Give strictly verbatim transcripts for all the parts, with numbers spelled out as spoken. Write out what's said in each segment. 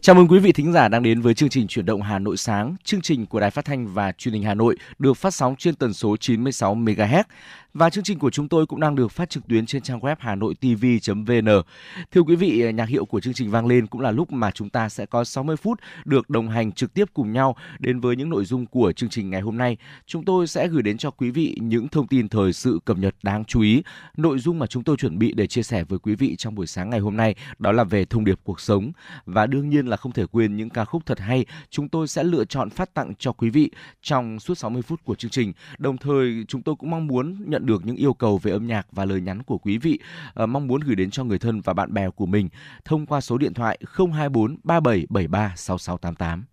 Chào mừng quý vị thính giả đang đến với chương trình Chuyển động Hà Nội sáng. Chương trình của Đài Phát thanh và Truyền hình Hà Nội được phát sóng trên tần số chín mươi sáu mê ga héc. Và chương trình của chúng tôi cũng đang được phát trực tuyến trên trang web hanoitv chấm vê en. Thưa quý vị, nhạc hiệu của chương trình vang lên cũng là lúc mà chúng ta sẽ có sáu mươi phút được đồng hành trực tiếp cùng nhau đến với những nội dung của chương trình ngày hôm nay. Chúng tôi sẽ gửi đến cho quý vị những thông tin thời sự cập nhật đáng chú ý. Nội dung mà chúng tôi chuẩn bị để chia sẻ với quý vị trong buổi sáng ngày hôm nay đó là về thông điệp cuộc sống. Và đương nhiên là không thể quên những ca khúc thật hay chúng tôi sẽ lựa chọn phát tặng cho quý vị trong suốt sáu mươi phút của chương trình. Đồng thời chúng tôi cũng mong muốn nhận được những yêu cầu về âm nhạc và lời nhắn của quý vị uh, mong muốn gửi đến cho người thân và bạn bè của mình thông qua số điện thoại không hai bốn ba bảy bảy ba sáu sáu tám tám.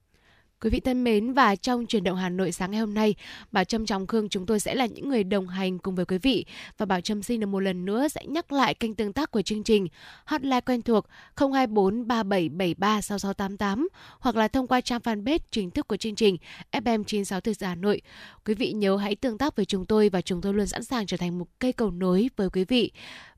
Quý vị thân mến, và trong Chuyển động Hà Nội sáng ngày hôm nay, Bảo Trâm Trọng Khương chúng tôi sẽ là những người đồng hành cùng với quý vị. Và Bảo Trâm xin được một lần nữa sẽ nhắc lại kênh tương tác của chương trình, hotline quen thuộc không hai bốn ba bảy bảy ba sáu sáu tám tám hoặc là thông qua trang fanpage chính thức của chương trình ép em chín sáu Hà Nội. Quý vị nhớ hãy tương tác với chúng tôi và chúng tôi luôn sẵn sàng trở thành một cây cầu nối với quý vị.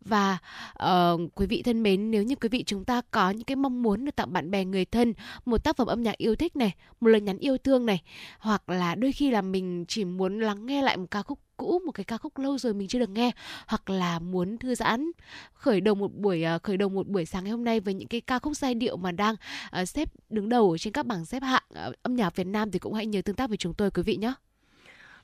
Và uh, quý vị thân mến, nếu như quý vị chúng ta có những cái mong muốn được tặng bạn bè người thân một tác phẩm âm nhạc yêu thích này, một lời nhắn yêu thương này, hoặc là đôi khi là mình chỉ muốn lắng nghe lại một ca khúc cũ, một cái ca khúc lâu rồi mình chưa được nghe, hoặc là muốn thư giãn khởi đầu một buổi khởi đầu một buổi sáng ngày hôm nay với những cái ca khúc giai điệu mà đang uh, xếp đứng đầu trên các bảng xếp hạng uh, âm nhạc Việt Nam, thì cũng hãy nhớ tương tác với chúng tôi quý vị nhé.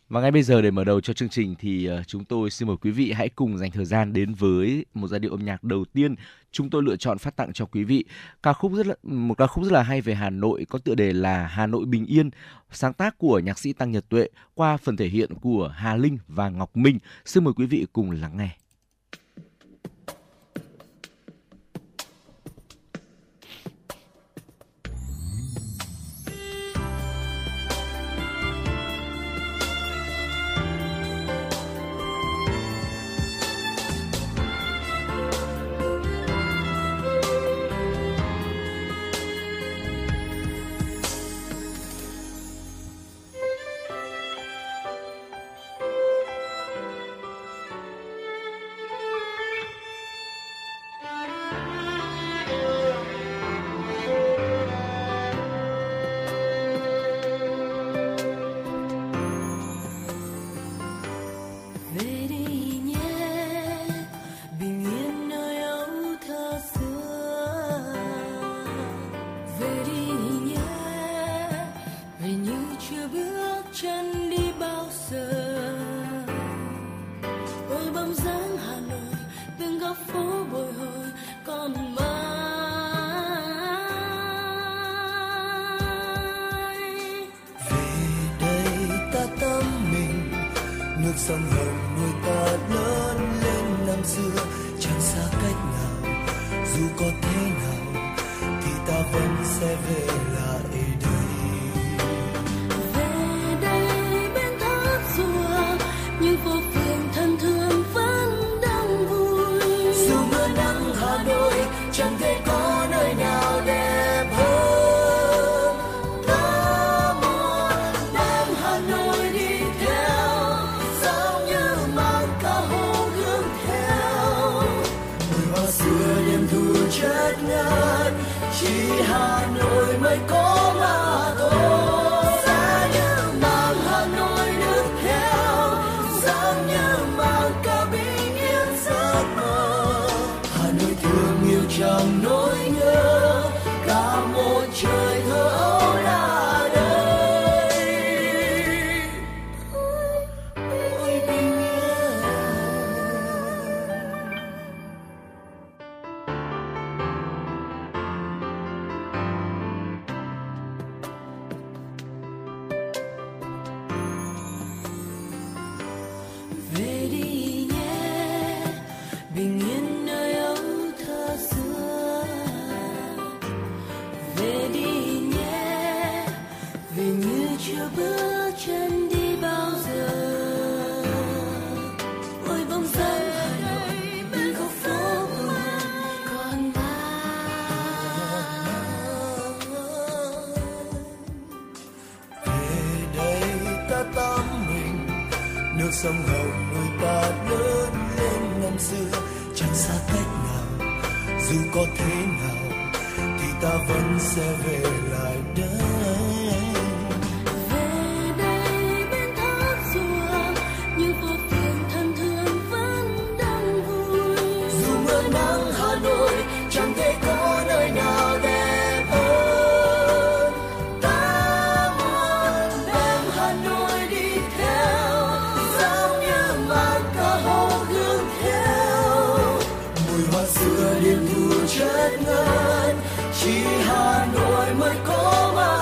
Và ngay bây giờ để mở đầu cho chương trình thì chúng tôi xin mời quý vị hãy cùng dành thời gian đến với một giai điệu âm nhạc đầu tiên chúng tôi lựa chọn phát tặng cho quý vị. Ca khúc rất là, một ca khúc rất là hay về Hà Nội có tựa đề là Hà Nội Bình Yên, sáng tác của nhạc sĩ Tăng Nhật Tuệ qua phần thể hiện của Hà Linh và Ngọc Minh. Xin mời quý vị cùng lắng nghe. Tâm mình sông Hồng nuôi ta lớn lên năm xưa, chẳng xa cách nào, dù có thế nào thì ta vẫn sẽ về lại đây. Về đây bên tháp rùa, những vô phiền thân thương vẫn đang vui. Dù mưa nắng Hà Nội, chẳng thể có nơi nào đẹp hơn. Ta muốn đem Hà Nội đi theo, giống như màn ca hò hương theo. Mùi hoa xưa đêm thu chất ngân. Chỉ Hà Nội mới có mà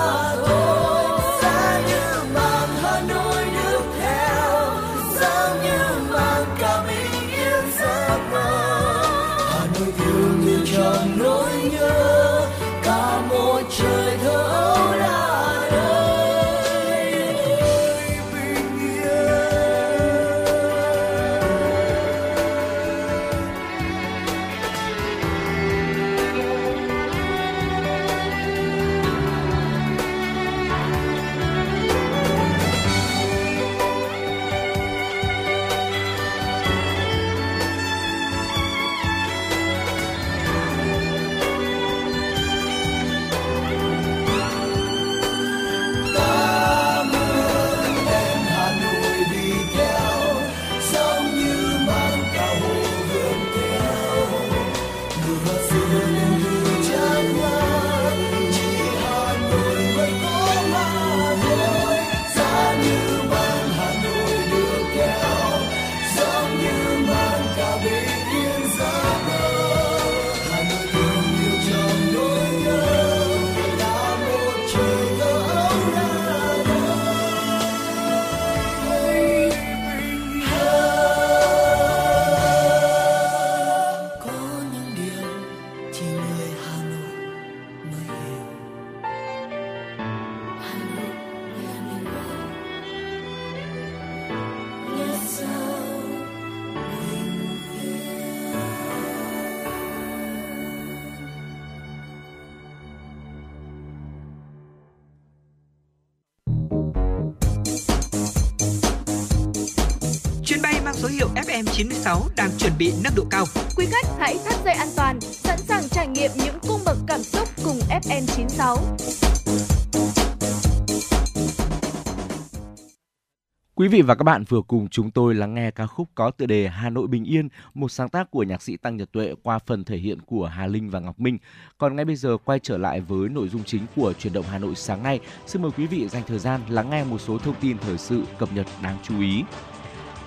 thôi, xa như màn Hà Nội được theo, giống như màn cả bình yên giấc mơ. Hà Nội yêu như trong nỗi nhớ, cả một trời thơ là nơi bình yên. Ta muốn đem Hà Nội đi theo, giống như mang cả hồ hương theo. Mùi hoa xưa đêm thu chất ngân, chỉ Hà Nội mới có mà thôi, giá như mang Hà Nội được theo, giống như mang cả bình yên giấc mơ. Hà Nội thương yêu trong nỗi nhớ, đã một trời thơ ấu là nơi bình yên. Có những điều chỉ người Hà Nội mới hiểu. Hà Nội nghe mình bao, nghe sao mình yêu. Chuyến bay mang số hiệu F M chín sáu đang chuẩn bị nâng độ cao. Quý khách hãy thắt dây an toàn, sẵn sàng trải nghiệm những cung bậc cảm xúc cùng F M chín sáu. Quý vị và các bạn vừa cùng chúng tôi lắng nghe ca khúc có tựa đề Hà Nội Bình Yên, một sáng tác của nhạc sĩ Tăng Nhật Tuệ qua phần thể hiện của Hà Linh và Ngọc Minh. Còn ngay bây giờ quay trở lại với nội dung chính của Chuyển động Hà Nội sáng nay. Xin mời quý vị dành thời gian lắng nghe một số thông tin thời sự cập nhật đáng chú ý.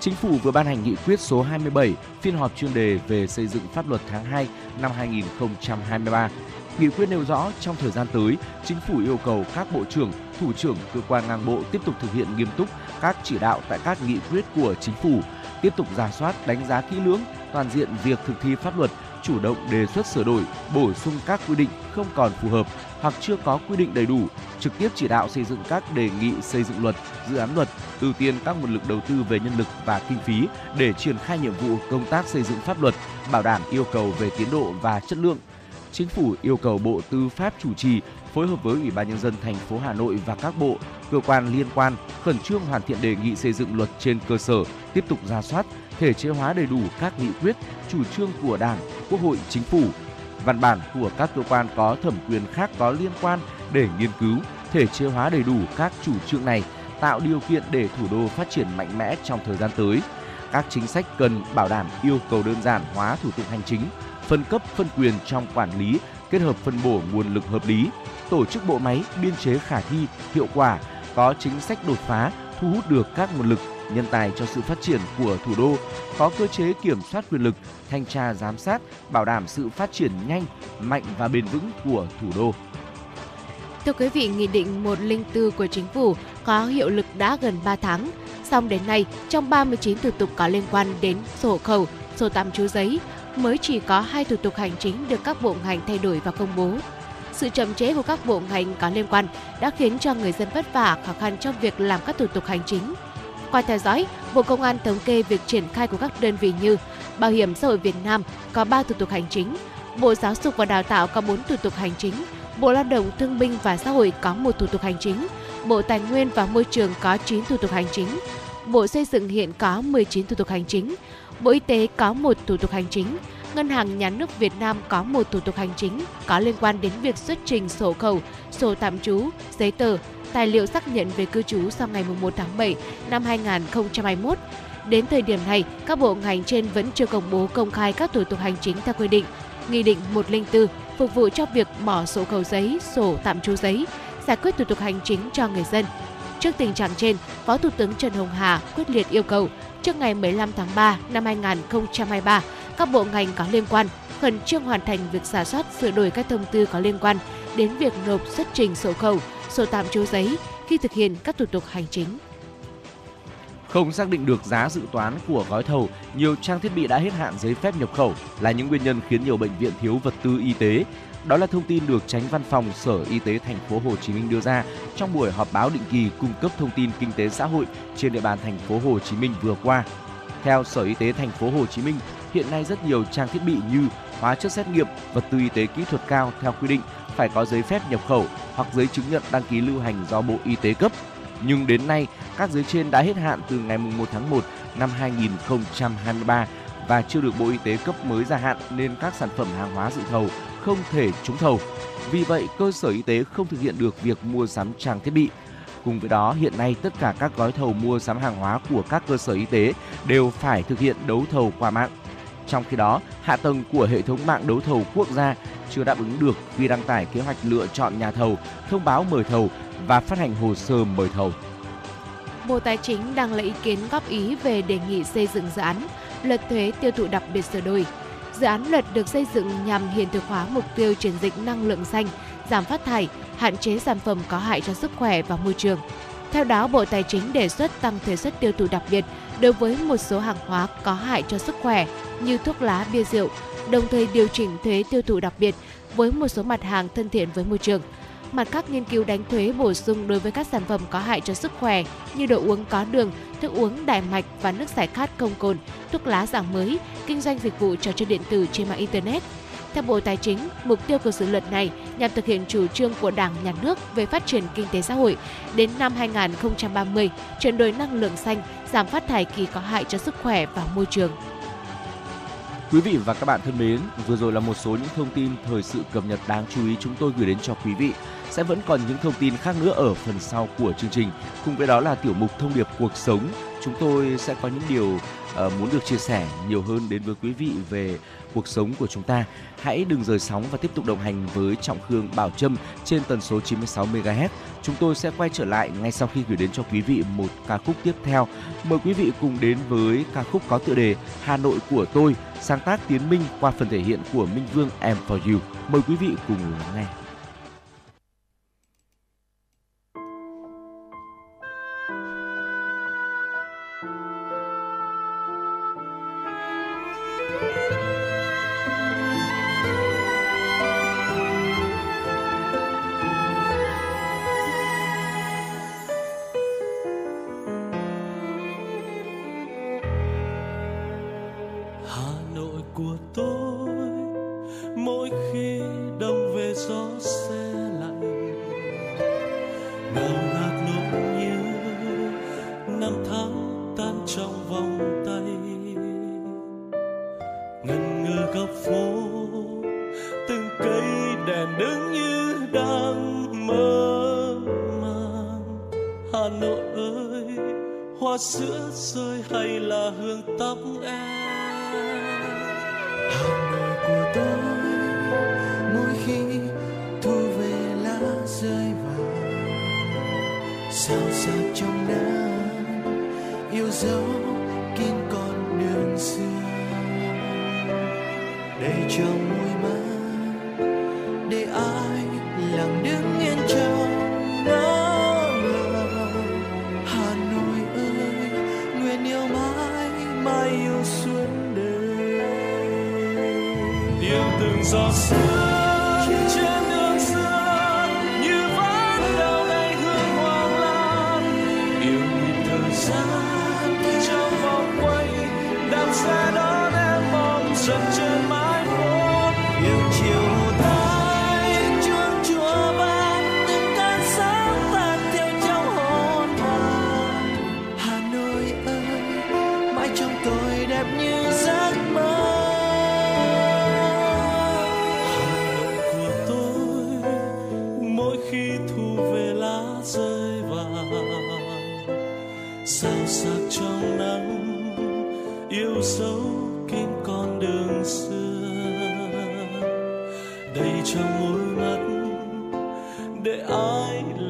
Chính phủ vừa ban hành nghị quyết số hai mươi bảy phiên họp chuyên đề về xây dựng pháp luật tháng hai năm hai nghìn không trăm hai mươi ba. Nghị quyết nêu rõ trong thời gian tới, Chính phủ yêu cầu các bộ trưởng, thủ trưởng, cơ quan ngang bộ tiếp tục thực hiện nghiêm túc các chỉ đạo tại các nghị quyết của Chính phủ, tiếp tục rà soát, đánh giá kỹ lưỡng, toàn diện việc thực thi pháp luật, chủ động đề xuất sửa đổi, bổ sung các quy định không còn phù hợp hoặc chưa có quy định đầy đủ, trực tiếp chỉ đạo xây dựng các đề nghị xây dựng luật, dự án luật, ưu tiên các nguồn lực đầu tư về nhân lực và kinh phí để triển khai nhiệm vụ công tác xây dựng pháp luật, bảo đảm yêu cầu về tiến độ và chất lượng. Chính phủ yêu cầu Bộ Tư pháp chủ trì phối hợp với Ủy ban Nhân dân thành phố Hà Nội và các bộ, cơ quan liên quan khẩn trương hoàn thiện đề nghị xây dựng luật trên cơ sở tiếp tục rà soát, thể chế hóa đầy đủ các nghị quyết, chủ trương của Đảng, Quốc hội, Chính phủ, văn bản của các cơ quan có thẩm quyền khác có liên quan để nghiên cứu, thể chế hóa đầy đủ các chủ trương này, tạo điều kiện để thủ đô phát triển mạnh mẽ trong thời gian tới. Các chính sách cần bảo đảm yêu cầu đơn giản hóa thủ tục hành chính, phân cấp phân quyền trong quản lý, kết hợp phân bổ nguồn lực hợp lý, tổ chức bộ máy, biên chế khả thi, hiệu quả, có chính sách đột phá, thu hút được các nguồn lực, nhân tài cho sự phát triển của thủ đô, có cơ chế kiểm soát quyền lực, thanh tra giám sát, bảo đảm sự phát triển nhanh, mạnh và bền vững của thủ đô. Thưa quý vị, Nghị định một không bốn của Chính phủ có hiệu lực đã gần ba tháng. Song đến nay, trong ba mươi chín thủ tục có liên quan đến sổ hộ khẩu, sổ tạm trú giấy, mới chỉ có hai thủ tục hành chính được các bộ ngành thay đổi và công bố. Sự chậm trễ của các bộ ngành có liên quan đã khiến cho người dân vất vả, khó khăn trong việc làm các thủ tục hành chính. Qua theo dõi, Bộ Công an thống kê việc triển khai của các đơn vị như Bảo hiểm xã hội Việt Nam có ba thủ tục hành chính, Bộ Giáo dục và Đào tạo có bốn thủ tục hành chính, Bộ Lao động Thương binh và Xã hội có một thủ tục hành chính, Bộ Tài nguyên và Môi trường có chín thủ tục hành chính, Bộ Xây dựng hiện có mười chín thủ tục hành chính, Bộ Y tế có một thủ tục hành chính, Ngân hàng Nhà nước Việt Nam có một thủ tục hành chính có liên quan đến việc xuất trình sổ hộ khẩu, sổ tạm trú, giấy tờ, tài liệu xác nhận về cư trú sau ngày mùng một tháng bảy năm hai nghìn không trăm hai mươi mốt. Đến thời điểm này, các bộ ngành trên vẫn chưa công bố công khai các thủ tục hành chính theo quy định. Nghị định một không bốn phục vụ cho việc bỏ sổ hộ khẩu giấy, sổ tạm trú giấy, giải quyết thủ tục hành chính cho người dân. Trước tình trạng trên, Phó Thủ tướng Trần Hồng Hà quyết liệt yêu cầu trước ngày mười lăm tháng ba năm hai nghìn không trăm hai mươi ba, các bộ ngành có liên quan khẩn trương hoàn thành việc rà soát sửa đổi các thông tư có liên quan đến việc nộp xuất trình sổ hộ khẩu, sổ tạm trú giấy khi thực hiện các thủ tục hành chính. Không xác định được giá dự toán của gói thầu, nhiều trang thiết bị đã hết hạn giấy phép nhập khẩu là những nguyên nhân khiến nhiều bệnh viện thiếu vật tư y tế. Đó là thông tin được Chánh Văn phòng Sở Y tế Thành phố Hồ Chí Minh đưa ra trong buổi họp báo định kỳ cung cấp thông tin kinh tế xã hội trên địa bàn Thành phố Hồ Chí Minh vừa qua. Theo Sở Y tế Thành phố Hồ Chí Minh, hiện nay rất nhiều trang thiết bị như hóa chất xét nghiệm, vật tư y tế kỹ thuật cao theo quy định phải có giấy phép nhập khẩu hoặc giấy chứng nhận đăng ký lưu hành do Bộ Y tế cấp. Nhưng đến nay, các giấy trên đã hết hạn từ ngày mùng một tháng một năm hai nghìn không trăm hai mươi ba và chưa được Bộ Y tế cấp mới gia hạn nên các sản phẩm hàng hóa dự thầu không thể trúng thầu. Vì vậy, cơ sở y tế không thực hiện được việc mua sắm trang thiết bị. Cùng với đó, hiện nay tất cả các gói thầu mua sắm hàng hóa của các cơ sở y tế đều phải thực hiện đấu thầu qua mạng. Trong khi đó, hạ tầng của hệ thống mạng đấu thầu quốc gia chưa đáp ứng được khi đăng tải kế hoạch lựa chọn nhà thầu, thông báo mời thầu và phát hành hồ sơ mời thầu. Bộ Tài chính đang lấy ý kiến góp ý về đề nghị xây dựng dự án Luật thuế tiêu thụ đặc biệt sửa đổi. Dự án luật được xây dựng nhằm hiện thực hóa mục tiêu chuyển dịch năng lượng xanh, giảm phát thải, hạn chế sản phẩm có hại cho sức khỏe và môi trường. Theo đó, Bộ Tài chính đề xuất tăng thuế suất tiêu thụ đặc biệt đối với một số hàng hóa có hại cho sức khỏe như thuốc lá, bia rượu, đồng thời điều chỉnh thuế tiêu thụ đặc biệt với một số mặt hàng thân thiện với môi trường. Mặt khác, nghiên cứu đánh thuế bổ sung đối với các sản phẩm có hại cho sức khỏe như đồ uống có đường, thức uống đại mạch và nước giải khát không cồn, thuốc lá dạng mới, kinh doanh dịch vụ trò chơi điện tử trên mạng Internet. Theo Bộ Tài chính, mục tiêu của dự luật này nhằm thực hiện chủ trương của Đảng, Nhà nước về phát triển kinh tế xã hội đến năm hai nghìn không trăm ba mươi, chuyển đổi năng lượng xanh, giảm phát thải khí có hại cho sức khỏe và môi trường. Quý vị và các bạn thân mến, vừa rồi là một số những thông tin thời sự cập nhật đáng chú ý chúng tôi gửi đến cho quý vị. Sẽ vẫn còn những thông tin khác nữa ở phần sau của chương trình. Cùng với đó là tiểu mục thông điệp cuộc sống. Chúng tôi sẽ có những điều uh, muốn được chia sẻ nhiều hơn đến với quý vị về cuộc sống của chúng ta. Hãy đừng rời sóng và tiếp tục đồng hành với Trọng Khương, Bảo Trâm trên tần số chín mươi sáu mê ga héc. Chúng tôi sẽ quay trở lại ngay sau khi gửi đến cho quý vị một ca khúc tiếp theo. Mời quý vị cùng đến với ca khúc có tựa đề Hà Nội của tôi, sáng tác Tiến Minh qua phần thể hiện của Minh Vương em bốn u. Mời quý vị cùng lắng nghe.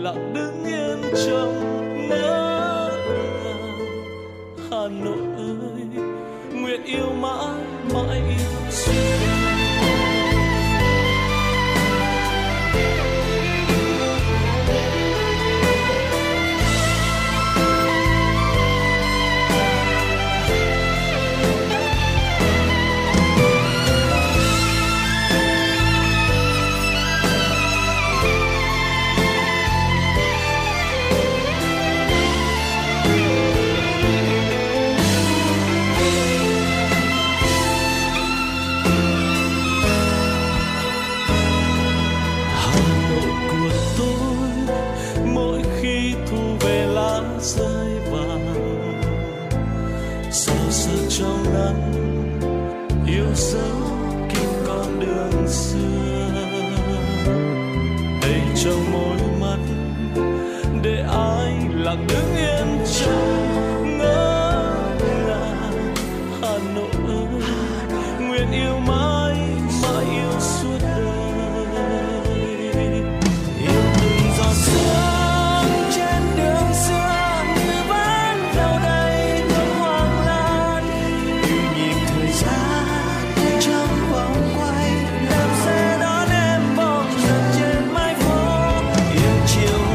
lặng đứng yên trong ngỡ ngàng. Hà Nội ơi, nguyện yêu mãi mãi yêu xưa. Đứng yên trong ngỡ ngàng. Hà Nội ơi, nguyện yêu mãi mãi yêu suốt đời. Yêu từng giọt sương trên đường xưa như vẫn đâu đây nỗi hoang lan. Yêu nhịp thời gian trong vòng quay làm sẽ đón em bóng chân trên mái phố. Yêu chiều hồ tây.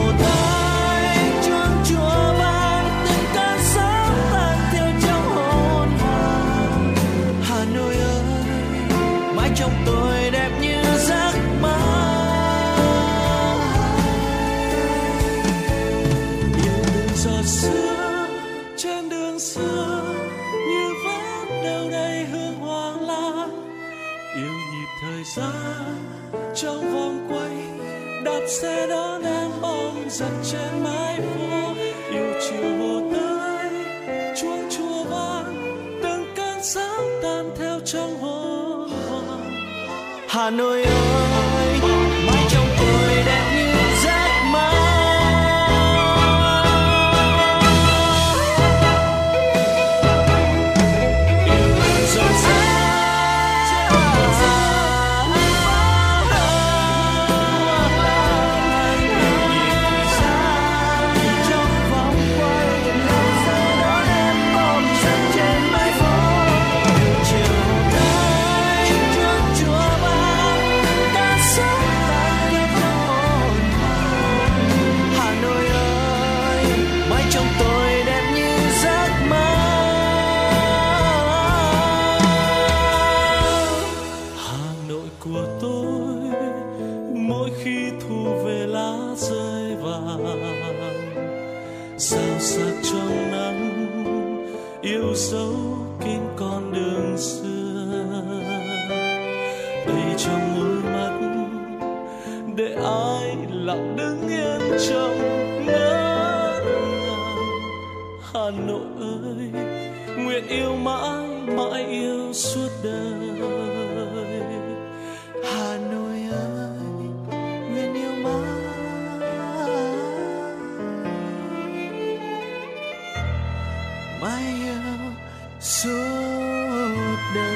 Trong vòng quay đạp xe đón em bóng giật trên mái phố. Yêu chiều hồ tây chuông chùa vang từng cơn sáng tan theo trong hồn. Hà Nội ơi, mãi trong tôi đẹp như giấc mơ. Hà Nội ơi, nguyện yêu mãi mãi yêu suốt đời. Hà Nội ơi, nguyện yêu mãi mãi yêu suốt đời.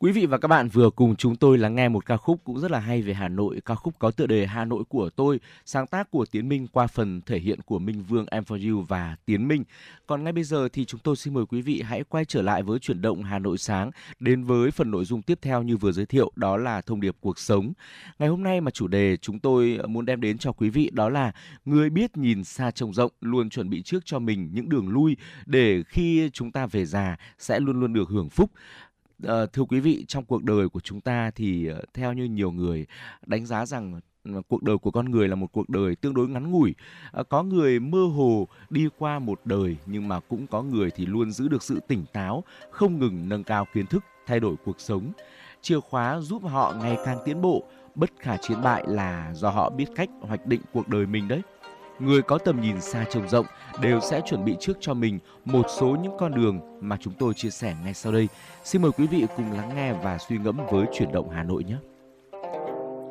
Quý vị và các bạn vừa cùng chúng tôi lắng nghe một ca khúc cũng rất là hay về Hà Nội, ca khúc có tựa đề Hà Nội của tôi, sáng tác của Tiến Minh qua phần thể hiện của Minh Vương em bốn u và Tiến Minh. Còn ngay bây giờ thì chúng tôi xin mời quý vị hãy quay trở lại với Chuyển động Hà Nội sáng, đến với phần nội dung tiếp theo như vừa giới thiệu, đó là thông điệp cuộc sống. Ngày hôm nay mà chủ đề chúng tôi muốn đem đến cho quý vị đó là người biết nhìn xa trông rộng, luôn chuẩn bị trước cho mình những đường lui để khi chúng ta về già sẽ luôn luôn được hưởng phúc. À, thưa quý vị, trong cuộc đời của chúng ta thì theo như nhiều người đánh giá rằng cuộc đời của con người là một cuộc đời tương đối ngắn ngủi. À, có người mơ hồ đi qua một đời, nhưng mà cũng có người thì luôn giữ được sự tỉnh táo, không ngừng nâng cao kiến thức, thay đổi cuộc sống. chìa khóa giúp họ ngày càng tiến bộ, bất khả chiến bại là do họ biết cách hoạch định cuộc đời mình đấy. Người có tầm nhìn xa trông rộng đều sẽ chuẩn bị trước cho mình một số những con đường mà chúng tôi chia sẻ ngay sau đây. Xin mời quý vị cùng lắng nghe và suy ngẫm với Chuyển động Hà Nội nhé.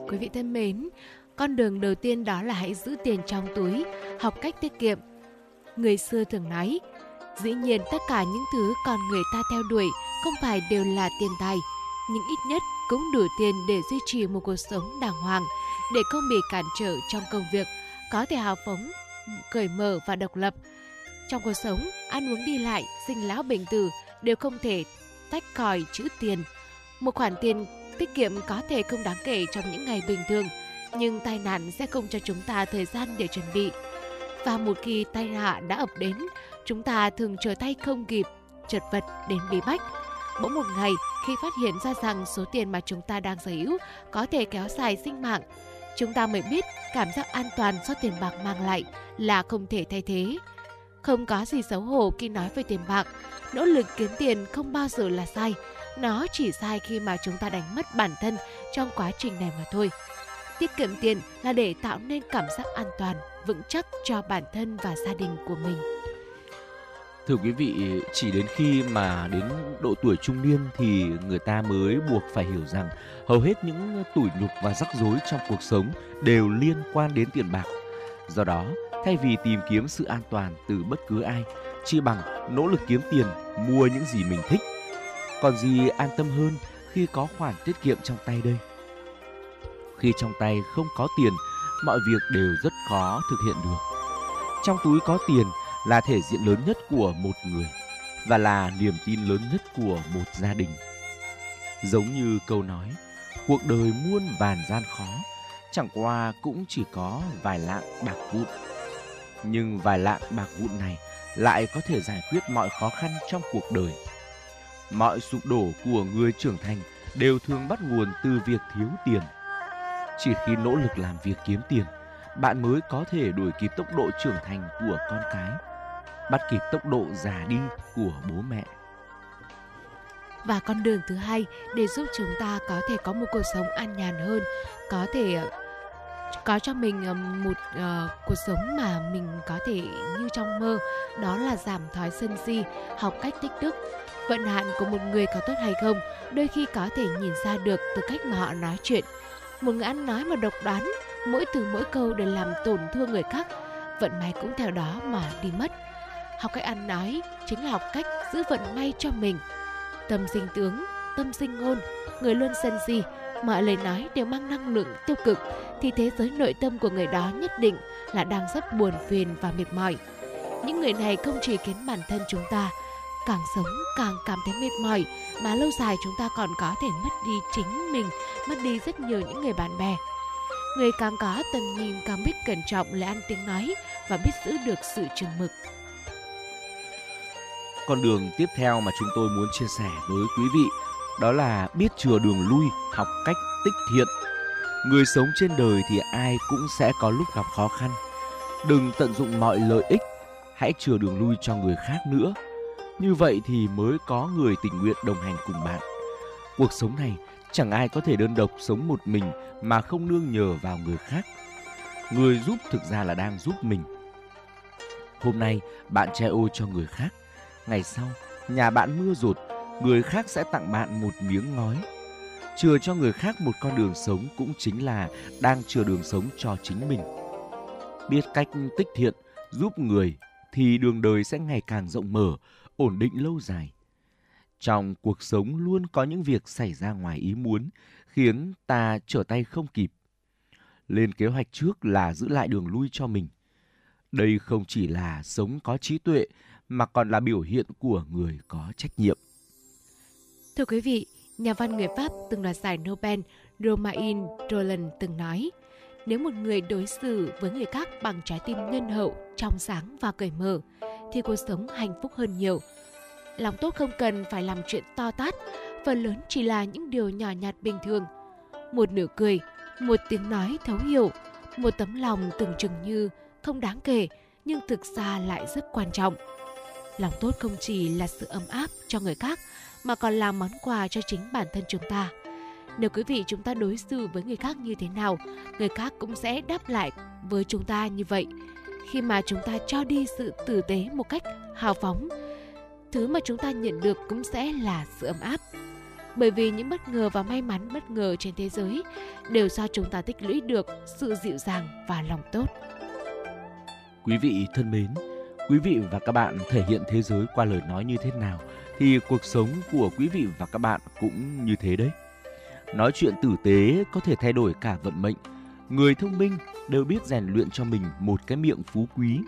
Quý vị thân mến, con đường đầu tiên đó là hãy giữ tiền trong túi, học cách tiết kiệm. Người xưa thường nói, dĩ nhiên tất cả những thứ con người ta theo đuổi không phải đều là tiền tài, nhưng ít nhất cũng đủ tiền để duy trì một cuộc sống đàng hoàng, để không bị cản trở trong công việc, có thể hào phóng, cởi mở và độc lập. Trong cuộc sống, ăn uống đi lại, sinh lão bệnh tử đều không thể tách khỏi chữ tiền. Một khoản tiền tiết kiệm có thể không đáng kể trong những ngày bình thường, nhưng tai nạn sẽ không cho chúng ta thời gian để chuẩn bị. Và một khi tai nạn đã ập đến, chúng ta thường trở tay không kịp, chật vật đến bí bách. Bỗng một ngày, khi phát hiện ra rằng số tiền mà chúng ta đang sở hữu có thể kéo dài sinh mạng, chúng ta mới biết cảm giác an toàn do tiền bạc mang lại là không thể thay thế. Không có gì xấu hổ khi nói về tiền bạc. Nỗ lực kiếm tiền không bao giờ là sai. Nó chỉ sai khi mà chúng ta đánh mất bản thân trong quá trình này mà thôi. Tiết kiệm tiền là để tạo nên cảm giác an toàn, vững chắc cho bản thân và gia đình của mình. Thưa quý vị, chỉ đến khi mà đến độ tuổi trung niên thì người ta mới buộc phải hiểu rằng hầu hết những tủi nhục và rắc rối trong cuộc sống đều liên quan đến tiền bạc. Do đó, thay vì tìm kiếm sự an toàn từ bất cứ ai, chi bằng nỗ lực kiếm tiền mua những gì mình thích. Còn gì an tâm hơn khi có khoản tiết kiệm trong tay đây? Khi trong tay không có tiền, mọi việc đều rất khó thực hiện được. Trong túi có tiền là thể diện lớn nhất của một người và là niềm tin lớn nhất của một gia đình. Giống như câu nói, cuộc đời muôn vàn gian khó, chẳng qua cũng chỉ có vài lạng bạc vụn. Nhưng vài lạng bạc vụn này lại có thể giải quyết mọi khó khăn trong cuộc đời. Mọi sụp đổ của người trưởng thành đều thường bắt nguồn từ việc thiếu tiền. Chỉ khi nỗ lực làm việc kiếm tiền, bạn mới có thể đuổi kịp tốc độ trưởng thành của con cái, bắt kịp tốc độ già đi của bố mẹ. Và con đường thứ hai để giúp chúng ta có thể có một cuộc sống an nhàn hơn, có thể có cho mình một uh, cuộc sống mà mình có thể như trong mơ, đó là giảm thói sân si, học cách tích đức. Vận hạn của một người có tốt hay không đôi khi có thể nhìn ra được từ cách mà họ nói chuyện. Một người ăn nói mà độc đoán, mỗi từ mỗi câu để làm tổn thương người khác, vận may cũng theo đó mà đi mất. Học cách ăn nói chính là học cách giữ vận may cho mình. Tâm sinh tướng, tâm sinh ngôn, người luôn sân si, mọi lời nói đều mang năng lượng tiêu cực, thì thế giới nội tâm của người đó nhất định là đang rất buồn phiền và mệt mỏi. Những người này không chỉ khiến bản thân chúng ta càng sống càng cảm thấy mệt mỏi, mà lâu dài chúng ta còn có thể mất đi chính mình, mất đi rất nhiều những người bạn bè. Người càng có tầm nhìn càng biết cẩn trọng lời ăn tiếng nói và biết giữ được sự chừng mực. Con đường tiếp theo mà chúng tôi muốn chia sẻ với quý vị đó là biết chừa đường lui, học cách tích thiện. Người sống trên đời thì ai cũng sẽ có lúc gặp khó khăn. Đừng tận dụng mọi lợi ích, hãy chừa đường lui cho người khác nữa. Như vậy thì mới có người tình nguyện đồng hành cùng bạn. Cuộc sống này chẳng ai có thể đơn độc sống một mình mà không nương nhờ vào người khác. Người giúp thực ra là đang giúp mình. Hôm nay bạn che ô cho người khác, ngày sau nhà bạn mưa dột, người khác sẽ tặng bạn một miếng ngói. Chừa cho người khác một con đường sống cũng chính là đang chừa đường sống cho chính mình. Biết cách tích thiện, giúp người thì đường đời sẽ ngày càng rộng mở, ổn định lâu dài. Trong cuộc sống luôn có những việc xảy ra ngoài ý muốn, khiến ta trở tay không kịp. Lên kế hoạch trước là giữ lại đường lui cho mình. Đây không chỉ là sống có trí tuệ, mà còn là biểu hiện của người có trách nhiệm. Thưa quý vị, nhà văn người Pháp từng đoạt giải Nobel Romain Rolland từng nói, nếu một người đối xử với người khác bằng trái tim nhân hậu, trong sáng và cởi mở, thì cuộc sống hạnh phúc hơn nhiều. Lòng tốt không cần phải làm chuyện to tát, phần lớn chỉ là những điều nhỏ nhặt bình thường. Một nụ cười, một tiếng nói thấu hiểu, một tấm lòng tưởng chừng như không đáng kể nhưng thực ra lại rất quan trọng. Lòng tốt không chỉ là sự ấm áp cho người khác mà còn là món quà cho chính bản thân chúng ta. Nếu quý vị chúng ta đối xử với người khác như thế nào, người khác cũng sẽ đáp lại với chúng ta như vậy. Khi mà chúng ta cho đi sự tử tế một cách hào phóng, thứ mà chúng ta nhận được cũng sẽ là sự ấm áp. Bởi vì những bất ngờ và may mắn bất ngờ trên thế giới đều do chúng ta tích lũy được sự dịu dàng và lòng tốt. Quý vị thân mến, quý vị và các bạn thể hiện thế giới qua lời nói như thế nào thì cuộc sống của quý vị và các bạn cũng như thế đấy. Nói chuyện tử tế có thể thay đổi cả vận mệnh. Người thông minh đều biết rèn luyện cho mình một cái miệng phú quý.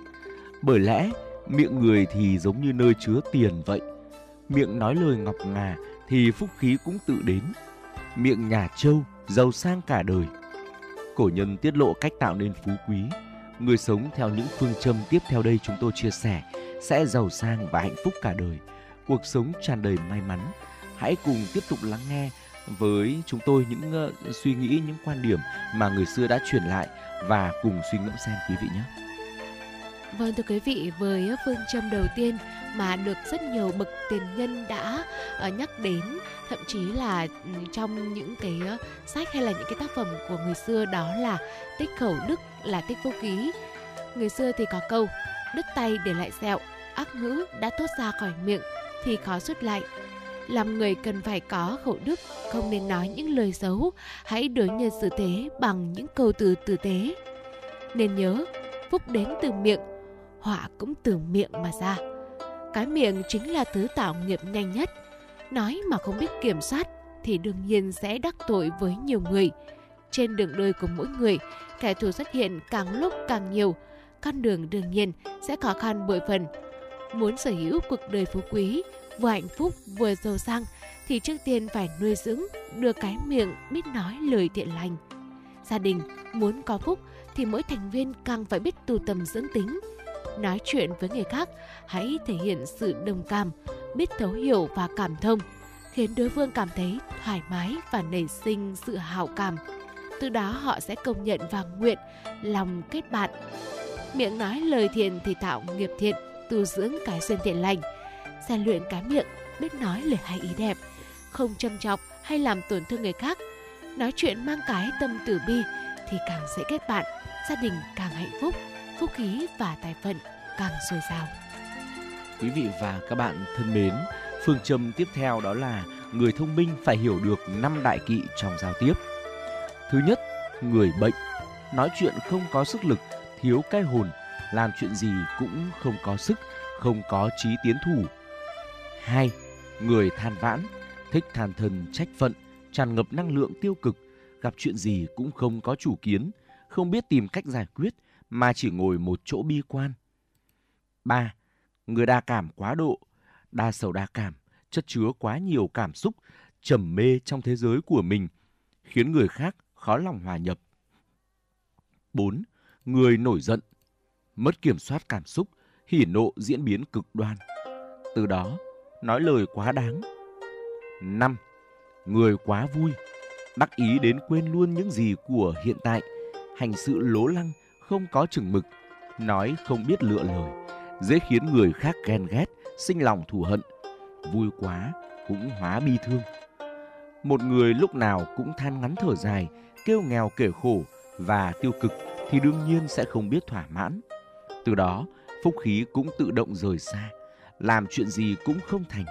Bởi lẽ miệng người thì giống như nơi chứa tiền vậy. Miệng nói lời ngọc ngà thì phúc khí cũng tự đến. Miệng nhà trâu giàu sang cả đời. Cổ nhân tiết lộ cách tạo nên phú quý. Người sống theo những phương châm tiếp theo đây chúng tôi chia sẻ sẽ giàu sang và hạnh phúc cả đời. Cuộc sống tràn đầy may mắn. Hãy cùng tiếp tục lắng nghe với chúng tôi những uh, suy nghĩ, những quan điểm mà người xưa đã truyền lại và cùng suy ngẫm xem quý vị nhé. Vâng, thưa quý vị, với phương châm đầu tiên mà được rất nhiều bậc tiền nhân đã uh, nhắc đến, thậm chí là trong những cái uh, sách hay là những cái tác phẩm của người xưa, đó là tích khẩu đức là tích phúc khí. Người xưa thì có câu đứt tay để lại sẹo, ác ngữ đã thốt ra khỏi miệng thì khó rút lại. Làm người cần phải có khẩu đức, không nên nói những lời xấu, hãy đối nhân xử thế bằng những câu từ tử tế. Nên nhớ, phúc đến từ miệng, họa cũng từ miệng mà ra. Cái miệng chính là thứ tạo nghiệp nhanh nhất. Nói mà không biết kiểm soát thì đương nhiên sẽ đắc tội với nhiều người. Trên đường đời của mỗi người, kẻ thù xuất hiện càng lúc càng nhiều, con đường đương nhiên sẽ khó khăn bội phần. Muốn sở hữu cuộc đời phú quý, vừa hạnh phúc vừa giàu sang thì trước tiên phải nuôi dưỡng được cái miệng biết nói lời thiện lành. Gia đình muốn có phúc thì mỗi thành viên càng phải biết tu tâm dưỡng tính. Nói chuyện với người khác hãy thể hiện sự đồng cảm, biết thấu hiểu và cảm thông, khiến đối phương cảm thấy thoải mái và nảy sinh sự hảo cảm. Từ đó họ sẽ công nhận và nguyện lòng kết bạn. Miệng nói lời thiện thì tạo nghiệp thiện, tu dưỡng cái duyên thiện lành. Rèn luyện cái miệng biết nói lời hay ý đẹp, không châm chọc hay làm tổn thương người khác. Nói chuyện mang cái tâm từ bi thì càng dễ kết bạn, gia đình càng hạnh phúc, phúc khí và tài vận càng dồi dào. Quý vị và các bạn thân mến, phương châm tiếp theo đó là người thông minh phải hiểu được năm đại kỵ trong giao tiếp. Thứ nhất, người bệnh. Nói chuyện không có sức lực, thiếu cái hồn, làm chuyện gì cũng không có sức, không có chí tiến thủ. Hai, người than vãn, thích than thân trách phận, tràn ngập năng lượng tiêu cực, gặp chuyện gì cũng không có chủ kiến, không biết tìm cách giải quyết mà chỉ ngồi một chỗ bi quan. Ba, người đa cảm quá độ, đa sầu đa cảm, chất chứa quá nhiều cảm xúc, trầm mê trong thế giới của mình, khiến người khác khó lòng hòa nhập. Bốn, người nổi giận, mất kiểm soát cảm xúc, hỉ nộ diễn biến cực đoan, từ đó nói lời quá đáng. Năm, người quá vui, đắc ý đến quên luôn những gì của hiện tại, hành sự lố lăng, không có chừng mực, nói không biết lựa lời, dễ khiến người khác ghen ghét, sinh lòng thù hận, vui quá cũng hóa bi thương. Một người lúc nào cũng than ngắn thở dài, kêu nghèo kể khổ và tiêu cực thì đương nhiên sẽ không biết thỏa mãn, từ đó phúc khí cũng tự động rời xa, làm chuyện gì cũng không thành.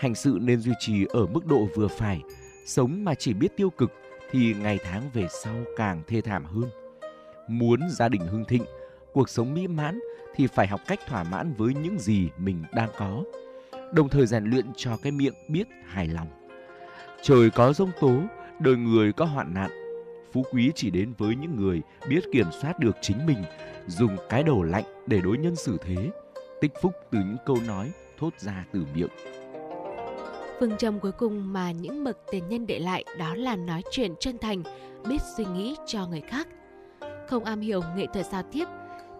Hành sự nên duy trì ở mức độ vừa phải, sống mà chỉ biết tiêu cực thì ngày tháng về sau càng thê thảm hơn. Muốn gia đình hưng thịnh, cuộc sống mỹ mãn thì phải học cách thỏa mãn với những gì mình đang có, đồng thời rèn luyện cho cái miệng biết hài lòng. Trời có giông tố, đời người có hoạn nạn, phú quý chỉ đến với những người biết kiểm soát được chính mình, dùng cái đầu lạnh để đối nhân xử thế, tích phúc từ những câu nói thốt ra từ miệng. Phương châm cuối cùng mà những bậc tiền nhân để lại đó là nói chuyện chân thành, biết suy nghĩ cho người khác. Không am hiểu nghệ thuật giao tiếp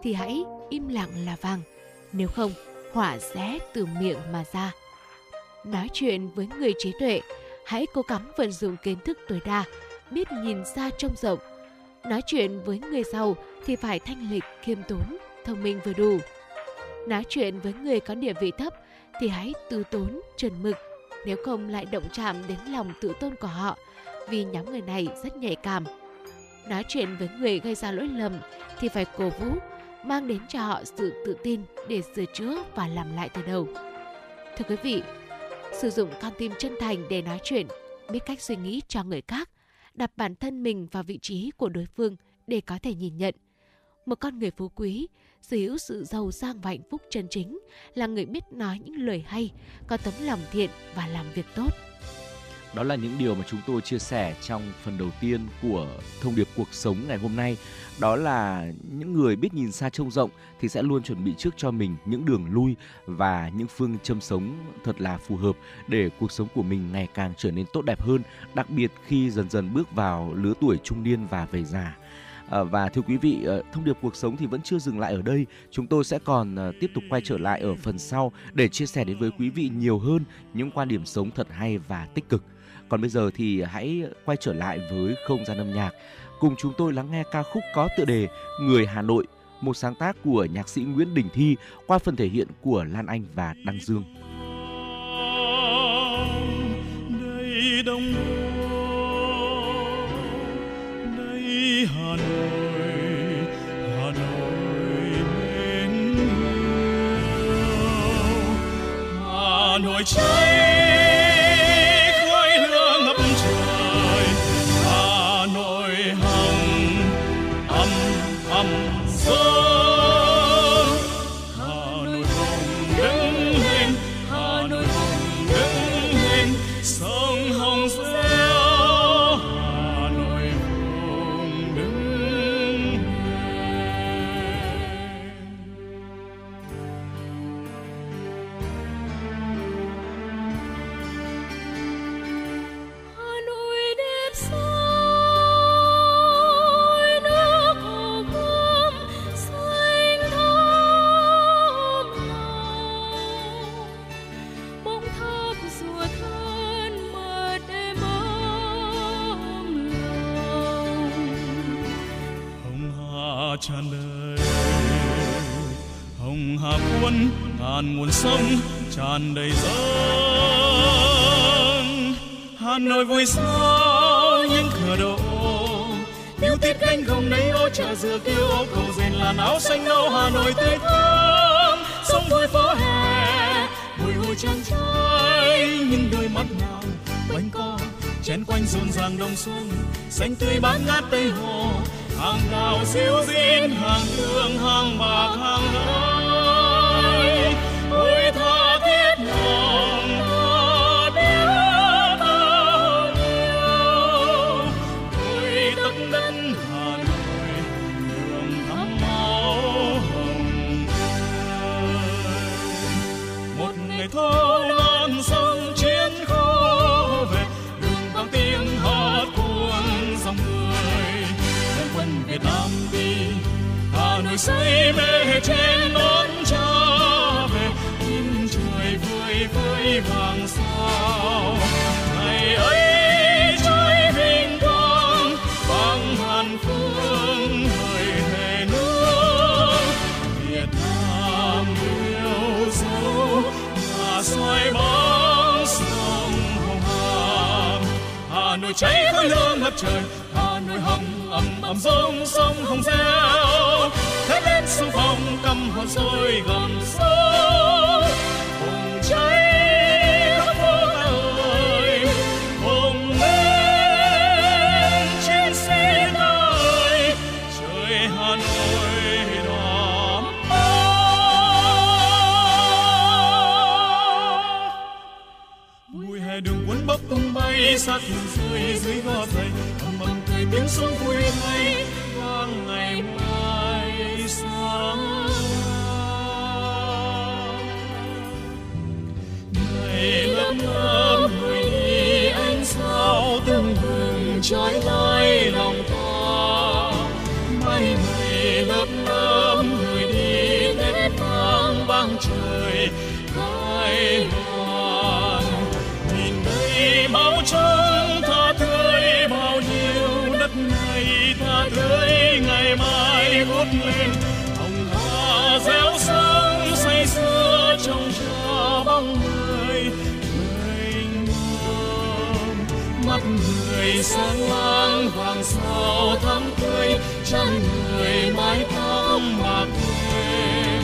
thì hãy im lặng là vàng, nếu không họa sẽ từ miệng mà ra. Nói chuyện với người trí tuệ, hãy cố gắng vận dụng kiến thức tối đa, biết nhìn xa trông rộng. Nói chuyện với người giàu thì phải thanh lịch, khiêm tốn, thông minh vừa đủ. Nói chuyện với người có địa vị thấp thì hãy từ tốn, chuẩn mực, nếu không lại động chạm đến lòng tự tôn của họ vì nhóm người này rất nhạy cảm. Nói chuyện với người gây ra lỗi lầm thì phải cổ vũ, mang đến cho họ sự tự tin để sửa chữa và làm lại từ đầu. Thưa quý vị, sử dụng con tim chân thành để nói chuyện, biết cách suy nghĩ cho người khác, đặt bản thân mình vào vị trí của đối phương để có thể nhìn nhận. Một con người phú quý, sở hữu sự giàu sang và hạnh phúc chân chính là người biết nói những lời hay, có tấm lòng thiện và làm việc tốt. Đó là những điều mà chúng tôi chia sẻ trong phần đầu tiên của thông điệp cuộc sống ngày hôm nay. Đó là những người biết nhìn xa trông rộng thì sẽ luôn chuẩn bị trước cho mình những đường lui và những phương châm sống thật là phù hợp để cuộc sống của mình ngày càng trở nên tốt đẹp hơn, đặc biệt khi dần dần bước vào lứa tuổi trung niên và về già. Và thưa quý vị, thông điệp cuộc sống thì vẫn chưa dừng lại ở đây. Chúng tôi sẽ còn tiếp tục quay trở lại ở phần sau để chia sẻ đến với quý vị nhiều hơn những quan điểm sống thật hay và tích cực. Còn bây giờ thì hãy quay trở lại với không gian âm nhạc. Cùng chúng tôi lắng nghe ca khúc có tựa đề Người Hà Nội, một sáng tác của nhạc sĩ Nguyễn Đình Thi qua phần thể hiện của Lan Anh và Đăng Dương. Đây đông đây Hà Nội, Hà Nội bên nhau, Hà Nội cháy. Ngàn nguồn sông tràn đầy dâng, Hà Nội vui sao những cửa đổ điêu tiết cánh gồng nấy ô chợ dừa kêu ô cầu rền làn áo xanh nâu. Hà Nội tươi thắm sông vui phố hè bùi hồi trang trai, những đôi mắt nào quanh co chén quanh rộn ràng đông xuân xanh tươi bát ngát Tây Hồ, hàng đào diêu diên hàng đường hàng bạc hàng đá. Say mê trên đón cha về tim trời vui với vàng sao ngày ấy trái vinh quang vàng Hàn Phương người thề nước Việt Nam yêu dấu mà soi bóng sông Hồng. Hà Nội cháy khói lửa ngập trời, Hà Nội hồng ầm ầm giống sông Hồng reo lên sông phong cầm hồn sôi gầm sâu cùng cháy khắp nơi cùng lên chiến sĩ ơi trời Hà Nội đỏ máu. Mùi hè đường cuốn bốc tung bay sát đường rơi dưới gò dày ầm ầm cười tiếng sông vui thay vang ngày mai. Ngày lấp lấp người đi ánh sao tương bừng trói lọi lòng ta. Mây ngày lấp lấp người đi nét vang vang trời khai hoàn. Nhìn đây máu trắng tha tươi bao nhiêu đất này tha tươi ngày mai hút lên. Dẻo sáng say sưa trong trà bóng người, người mong mắt người. người sáng mang hoàng sao thắm tươi, trăm người mái tóc bạc thêm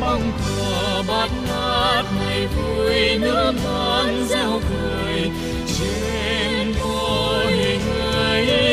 băng cờ bát ngát ngày vui nước non reo cười trên đôi người.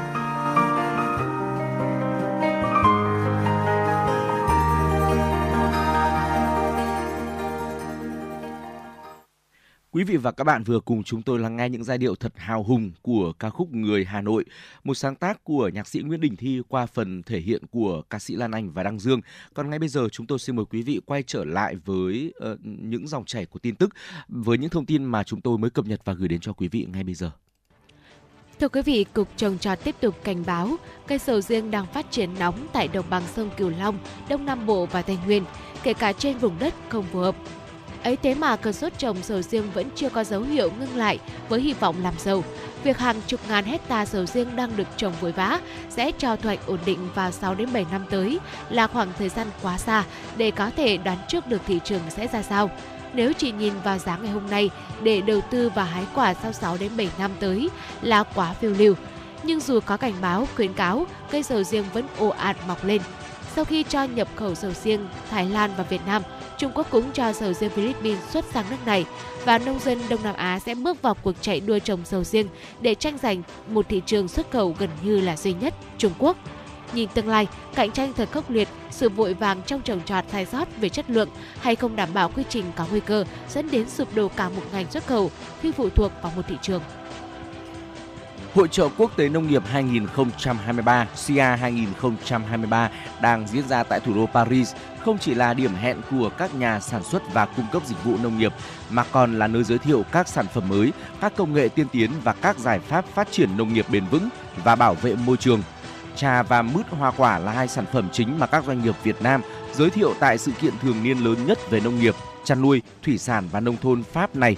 Quý vị và các bạn vừa cùng chúng tôi lắng nghe những giai điệu thật hào hùng của ca khúc Người Hà Nội, một sáng tác của nhạc sĩ Nguyễn Đình Thi qua phần thể hiện của ca sĩ Lan Anh và Đăng Dương. Còn ngay bây giờ chúng tôi xin mời quý vị quay trở lại với uh, những dòng chảy của tin tức, với những thông tin mà chúng tôi mới cập nhật và gửi đến cho quý vị ngay bây giờ. Thưa quý vị, Cục Trồng trọt tiếp tục cảnh báo cây sầu riêng đang phát triển nóng tại đồng bằng sông Cửu Long, Đông Nam Bộ và Tây Nguyên, kể cả trên vùng đất không phù hợp. Ấy thế mà cơn sốt trồng sầu riêng vẫn chưa có dấu hiệu ngưng lại với hy vọng làm giàu. Việc hàng chục ngàn hecta sầu riêng đang được trồng vội vã sẽ cho thu hoạch ổn định vào sáu đến bảy năm tới là khoảng thời gian quá xa để có thể đoán trước được thị trường sẽ ra sao. Nếu chỉ nhìn vào giá ngày hôm nay để đầu tư và hái quả sau sáu đến bảy năm tới là quá phiêu lưu. Nhưng dù có cảnh báo, khuyến cáo, cây sầu riêng vẫn ồ ạt mọc lên. Sau khi cho nhập khẩu sầu riêng Thái Lan và Việt Nam, Trung Quốc cũng cho sầu riêng Philippines xuất sang nước này, và nông dân Đông Nam Á sẽ bước vào cuộc chạy đua trồng sầu riêng để tranh giành một thị trường xuất khẩu gần như là duy nhất, Trung Quốc. Nhìn tương lai, cạnh tranh thật khốc liệt, sự vội vàng trong trồng trọt sai sót về chất lượng hay không đảm bảo quy trình có nguy cơ dẫn đến sụp đổ cả một ngành xuất khẩu khi phụ thuộc vào một thị trường. Hội chợ quốc tế nông nghiệp hai không hai ba, xê i a hai không hai ba đang diễn ra tại thủ đô Paris, không chỉ là điểm hẹn của các nhà sản xuất và cung cấp dịch vụ nông nghiệp, mà còn là nơi giới thiệu các sản phẩm mới, các công nghệ tiên tiến và các giải pháp phát triển nông nghiệp bền vững và bảo vệ môi trường. Trà và mứt hoa quả là hai sản phẩm chính mà các doanh nghiệp Việt Nam giới thiệu tại sự kiện thường niên lớn nhất về nông nghiệp, chăn nuôi, thủy sản và nông thôn Pháp này.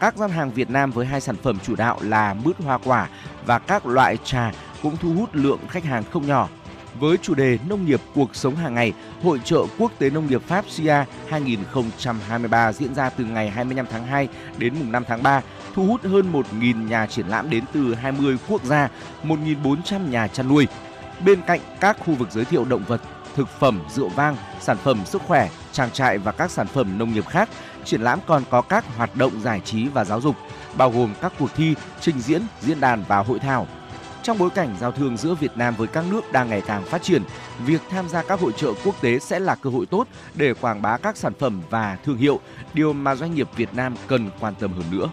Các gian hàng Việt Nam với hai sản phẩm chủ đạo là mứt hoa quả và các loại trà cũng thu hút lượng khách hàng không nhỏ. Với chủ đề Nông nghiệp cuộc sống hàng ngày, Hội chợ quốc tế nông nghiệp Pháp xê i a hai không hai ba diễn ra từ ngày hai mươi lăm tháng hai đến mùng năm tháng ba, thu hút hơn một nghìn nhà triển lãm đến từ hai mươi quốc gia, một nghìn bốn trăm nhà chăn nuôi. Bên cạnh các khu vực giới thiệu động vật, thực phẩm, rượu vang, sản phẩm sức khỏe, trang trại và các sản phẩm nông nghiệp khác, triển lãm còn có các hoạt động giải trí và giáo dục, bao gồm các cuộc thi, trình diễn, diễn đàn và hội thảo. Trong bối cảnh giao thương giữa Việt Nam với các nước đang ngày càng phát triển, việc tham gia các hội chợ quốc tế sẽ là cơ hội tốt để quảng bá các sản phẩm và thương hiệu, điều mà doanh nghiệp Việt Nam cần quan tâm hơn nữa.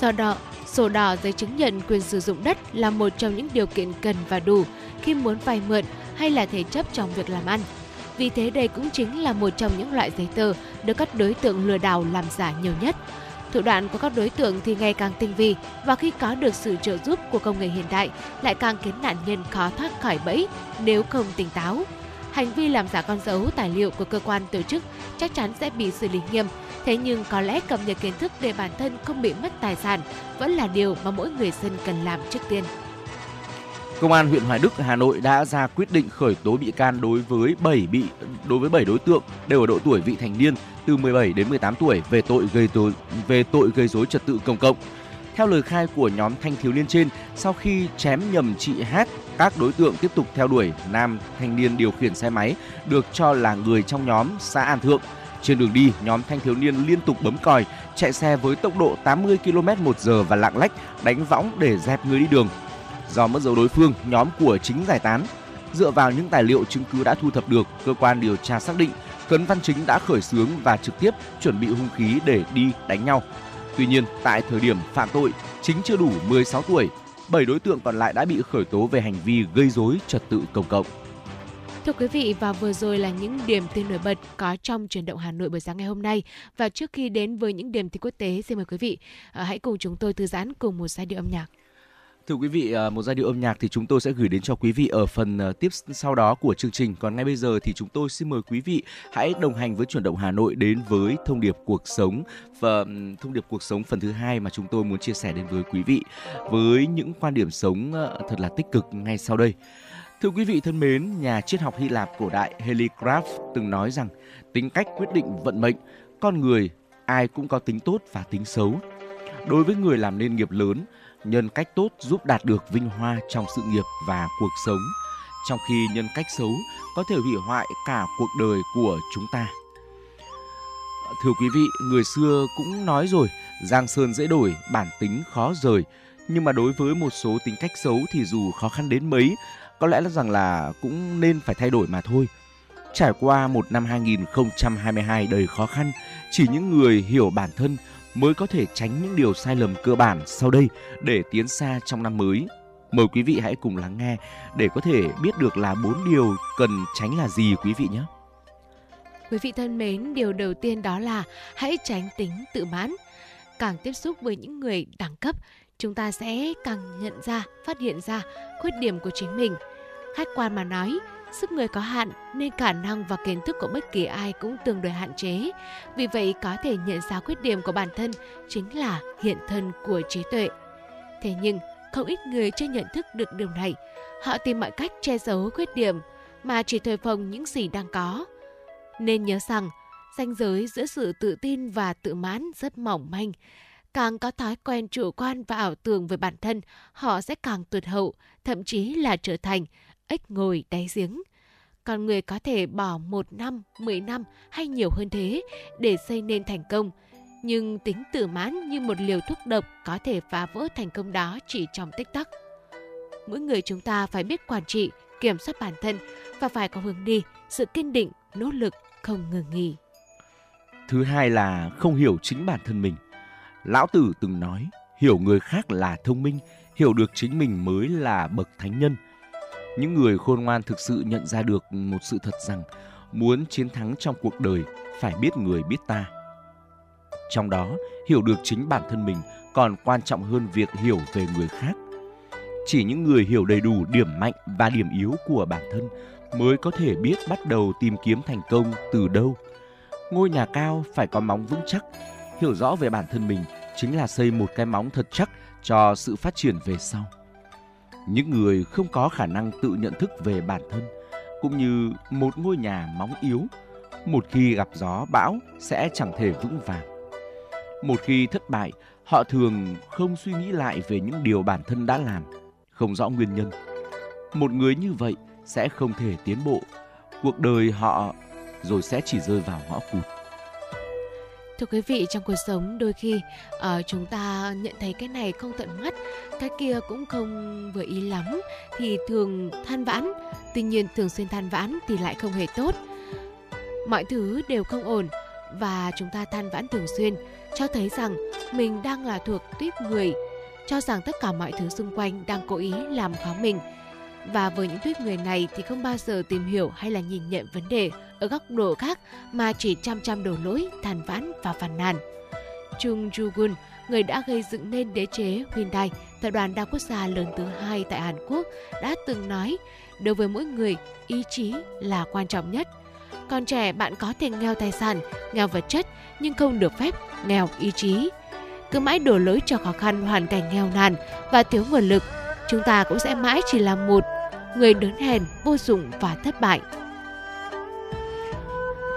Do đó, sổ đỏ giấy chứng nhận quyền sử dụng đất là một trong những điều kiện cần và đủ khi muốn vay mượn hay là thế chấp trong việc làm ăn. Vì thế đây cũng chính là một trong những loại giấy tờ được các đối tượng lừa đảo làm giả nhiều nhất. Thủ đoạn của các đối tượng thì ngày càng tinh vi, và khi có được sự trợ giúp của công nghệ hiện đại lại càng khiến nạn nhân khó thoát khỏi bẫy nếu không tỉnh táo. Hành vi làm giả con dấu tài liệu của cơ quan tổ chức chắc chắn sẽ bị xử lý nghiêm, thế nhưng có lẽ cập nhật kiến thức để bản thân không bị mất tài sản vẫn là điều mà mỗi người dân cần làm trước tiên. Công an huyện Hoài Đức, Hà Nội đã ra quyết định khởi tố bị can đối với bảy bị đối với bảy đối tượng đều ở độ tuổi vị thành niên từ mười bảy đến mười tám tuổi về tội gây rối về tội gây rối trật tự công cộng. Theo lời khai của nhóm thanh thiếu niên trên, sau khi chém nhầm chị Hát, các đối tượng tiếp tục theo đuổi nam thanh niên điều khiển xe máy được cho là người trong nhóm xã An Thượng. Trên đường đi, nhóm thanh thiếu niên liên tục bấm còi, chạy xe với tốc độ tám mươi ki lô mét trên giờ và lạng lách đánh võng để dẹp người đi đường. Do mất dấu đối phương, nhóm của Chính giải tán. Dựa vào những tài liệu chứng cứ đã thu thập được, cơ quan điều tra xác định Cấn Văn Chính đã khởi xướng và trực tiếp chuẩn bị hung khí để đi đánh nhau. Tuy nhiên, tại thời điểm phạm tội, Chính chưa đủ mười sáu tuổi. bảy đối tượng còn lại đã bị khởi tố về hành vi gây rối trật tự công cộng. Thưa quý vị, và vừa rồi là những điểm tin nổi bật có trong Chuyển động Hà Nội buổi sáng ngày hôm nay. Và trước khi đến với những điểm tin quốc tế, xin mời quý vị hãy cùng chúng tôi thư giãn cùng một giai điệu âm nhạc. Thưa quý vị, một giai điệu âm nhạc thì chúng tôi sẽ gửi đến cho quý vị ở phần tiếp sau đó của chương trình. Còn ngay bây giờ thì chúng tôi xin mời quý vị hãy đồng hành với Chuyển động Hà Nội đến với thông điệp cuộc sống. Và thông điệp cuộc sống phần thứ hai mà chúng tôi muốn chia sẻ đến với quý vị với những quan điểm sống thật là tích cực ngay sau đây. Thưa quý vị thân mến, nhà triết học Hy Lạp cổ đại Helicrat từng nói rằng tính cách quyết định vận mệnh, con người ai cũng có tính tốt và tính xấu. Đối với người làm nên nghiệp lớn, nhân cách tốt giúp đạt được vinh hoa trong sự nghiệp và cuộc sống, trong khi nhân cách xấu có thể hủy hoại cả cuộc đời của chúng ta. Thưa quý vị, người xưa cũng nói rồi, giang sơn dễ đổi, bản tính khó rời. Nhưng mà đối với một số tính cách xấu thì dù khó khăn đến mấy, có lẽ là rằng là cũng nên phải thay đổi mà thôi. Trải qua một năm hai không hai hai đầy khó khăn, chỉ những người hiểu bản thân mới có thể tránh những điều sai lầm cơ bản sau đây để tiến xa trong năm mới. Mời quý vị hãy cùng lắng nghe để có thể biết được là bốn điều cần tránh là gì quý vị nhé. Quý vị thân mến, điều đầu tiên đó là hãy tránh tính tự mãn. Càng tiếp xúc với những người đẳng cấp, chúng ta sẽ càng nhận ra, phát hiện ra khuyết điểm của chính mình. Khách quan mà nói, sức người có hạn nên khả năng và kiến thức của bất kỳ ai cũng tương đối hạn chế. Vì vậy, có thể nhận ra khuyết điểm của bản thân chính là hiện thân của trí tuệ. Thế nhưng, không ít người chưa nhận thức được điều này. Họ tìm mọi cách che giấu khuyết điểm mà chỉ thổi phồng những gì đang có. Nên nhớ rằng, ranh giới giữa sự tự tin và tự mãn rất mỏng manh. Càng có thói quen chủ quan và ảo tưởng về bản thân, họ sẽ càng tụt hậu, thậm chí là trở thành ếch ngồi đáy giếng. Con người có thể bỏ một năm, mười năm hay nhiều hơn thế để xây nên thành công. Nhưng tính tự mãn như một liều thuốc độc có thể phá vỡ thành công đó chỉ trong tích tắc. Mỗi người chúng ta phải biết quản trị, kiểm soát bản thân và phải có hướng đi, sự kiên định, nỗ lực, không ngừng nghỉ. Thứ hai là không hiểu chính bản thân mình. Lão Tử từng nói, hiểu người khác là thông minh, hiểu được chính mình mới là bậc thánh nhân. Những người khôn ngoan thực sự nhận ra được một sự thật rằng, muốn chiến thắng trong cuộc đời, phải biết người biết ta. Trong đó, hiểu được chính bản thân mình còn quan trọng hơn việc hiểu về người khác. Chỉ những người hiểu đầy đủ điểm mạnh và điểm yếu của bản thân mới có thể biết bắt đầu tìm kiếm thành công từ đâu. Ngôi nhà cao phải có móng vững chắc. Hiểu rõ về bản thân mình chính là xây một cái móng thật chắc cho sự phát triển về sau. Những người không có khả năng tự nhận thức về bản thân cũng như một ngôi nhà móng yếu, một khi gặp gió bão sẽ chẳng thể vững vàng. Một khi thất bại, họ thường không suy nghĩ lại về những điều bản thân đã làm, không rõ nguyên nhân. Một người như vậy sẽ không thể tiến bộ, cuộc đời họ rồi sẽ chỉ rơi vào ngõ cụt. Thưa quý vị, trong cuộc sống đôi khi uh, chúng ta nhận thấy cái này không tận mắt, cái kia cũng không vừa ý lắm thì thường than vãn. Tuy nhiên thường xuyên than vãn thì lại không hề tốt. Mọi thứ đều không ổn và chúng ta than vãn thường xuyên cho thấy rằng mình đang là thuộc tuýp người cho rằng tất cả mọi thứ xung quanh đang cố ý làm khó mình. Và với những tuýp người này thì không bao giờ tìm hiểu hay là nhìn nhận vấn đề ở góc độ khác mà chỉ chăm chăm đổ lỗi, than vãn và phàn nàn. Chung Ju Gun, người đã gây dựng nên đế chế Hyundai, tập đoàn đa quốc gia lớn thứ hai tại Hàn Quốc, đã từng nói, đối với mỗi người, ý chí là quan trọng nhất. Còn trẻ, bạn có thể nghèo tài sản, nghèo vật chất, nhưng không được phép nghèo ý chí. Cứ mãi đổ lỗi cho khó khăn, hoàn cảnh nghèo nàn và thiếu nguồn lực, chúng ta cũng sẽ mãi chỉ là một người đớn hèn, vô dụng và thất bại.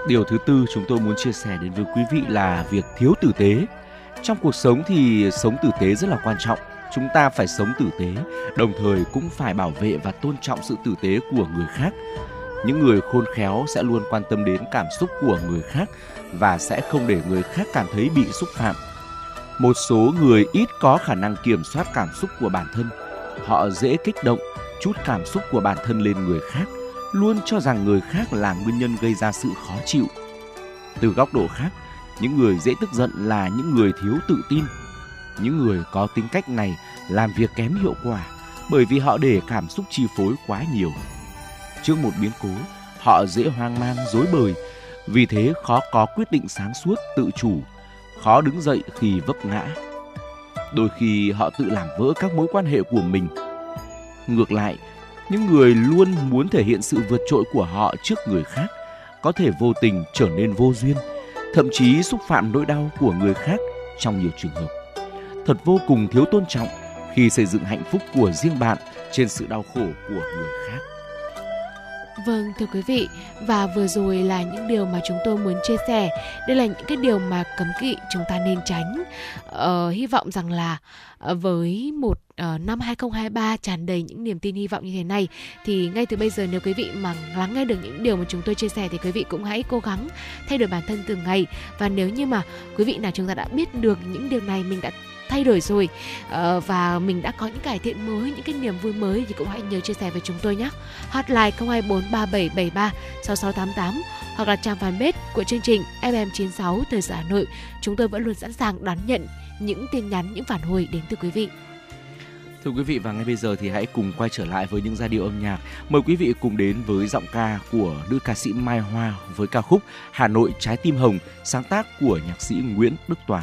Điều thứ tư chúng tôi muốn chia sẻ đến với quý vị là việc thiếu tử tế. Trong cuộc sống thì sống tử tế rất là quan trọng. Chúng ta phải sống tử tế, đồng thời cũng phải bảo vệ và tôn trọng sự tử tế của người khác. Những người khôn khéo sẽ luôn quan tâm đến cảm xúc của người khác và sẽ không để người khác cảm thấy bị xúc phạm. Một số người ít có khả năng kiểm soát cảm xúc của bản thân. Họ dễ kích động, trút cảm xúc của bản thân lên người khác, luôn cho rằng người khác là nguyên nhân gây ra sự khó chịu. Từ góc độ khác, những người dễ tức giận là những người thiếu tự tin. Những người có tính cách này làm việc kém hiệu quả bởi vì họ để cảm xúc chi phối quá nhiều. Trước một biến cố, họ dễ hoang mang, rối bời, vì thế khó có quyết định sáng suốt, tự chủ, khó đứng dậy khi vấp ngã. Đôi khi họ tự làm vỡ các mối quan hệ của mình. Ngược lại, những người luôn muốn thể hiện sự vượt trội của họ trước người khác có thể vô tình trở nên vô duyên, thậm chí xúc phạm nỗi đau của người khác trong nhiều trường hợp. Thật vô cùng thiếu tôn trọng khi xây dựng hạnh phúc của riêng bạn trên sự đau khổ của người khác. Vâng, thưa quý vị, và vừa rồi là những điều mà chúng tôi muốn chia sẻ. Đây là những cái điều mà cấm kỵ chúng ta nên tránh. Ờ, hy vọng rằng là với một uh, năm hai không hai ba tràn đầy những niềm tin hy vọng như thế này, thì ngay từ bây giờ nếu quý vị mà lắng nghe được những điều mà chúng tôi chia sẻ thì quý vị cũng hãy cố gắng thay đổi bản thân từng ngày. Và nếu như mà quý vị nào chúng ta đã biết được những điều này, mình đã thay đổi rồi và mình đã có những cải thiện mới, những cái niềm vui mới, thì cũng hãy nhớ chia sẻ với chúng tôi nhé. Hotline không hai bốn ba bảy bảy ba sáu sáu tám tám hoặc là trang fanpage của chương trình ép em chín sáu Thời sự Hà Nội. Chúng tôi vẫn luôn sẵn sàng đón nhận những tin nhắn, những phản hồi đến từ quý vị. Thưa quý vị, và ngay bây giờ thì hãy cùng quay trở lại với những giai điệu âm nhạc. Mời quý vị cùng đến với giọng ca của nữ ca sĩ Mai Hoa với ca khúc Hà Nội Trái Tim Hồng, sáng tác của nhạc sĩ Nguyễn Đức Toàn.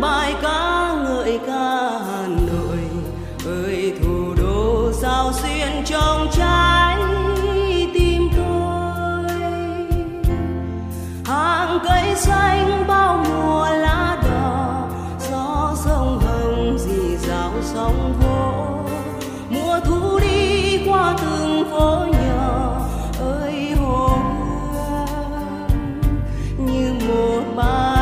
Bài ca ngợi ca Hà Nội ơi, thủ đô giao duyên trong trái tim tôi. Hàng cây xanh bao mùa lá đỏ, gió sông Hồng dì dào sóng vỗ. Mùa thu đi qua từng phố nhỏ ơi, hồ Gươm như một bài.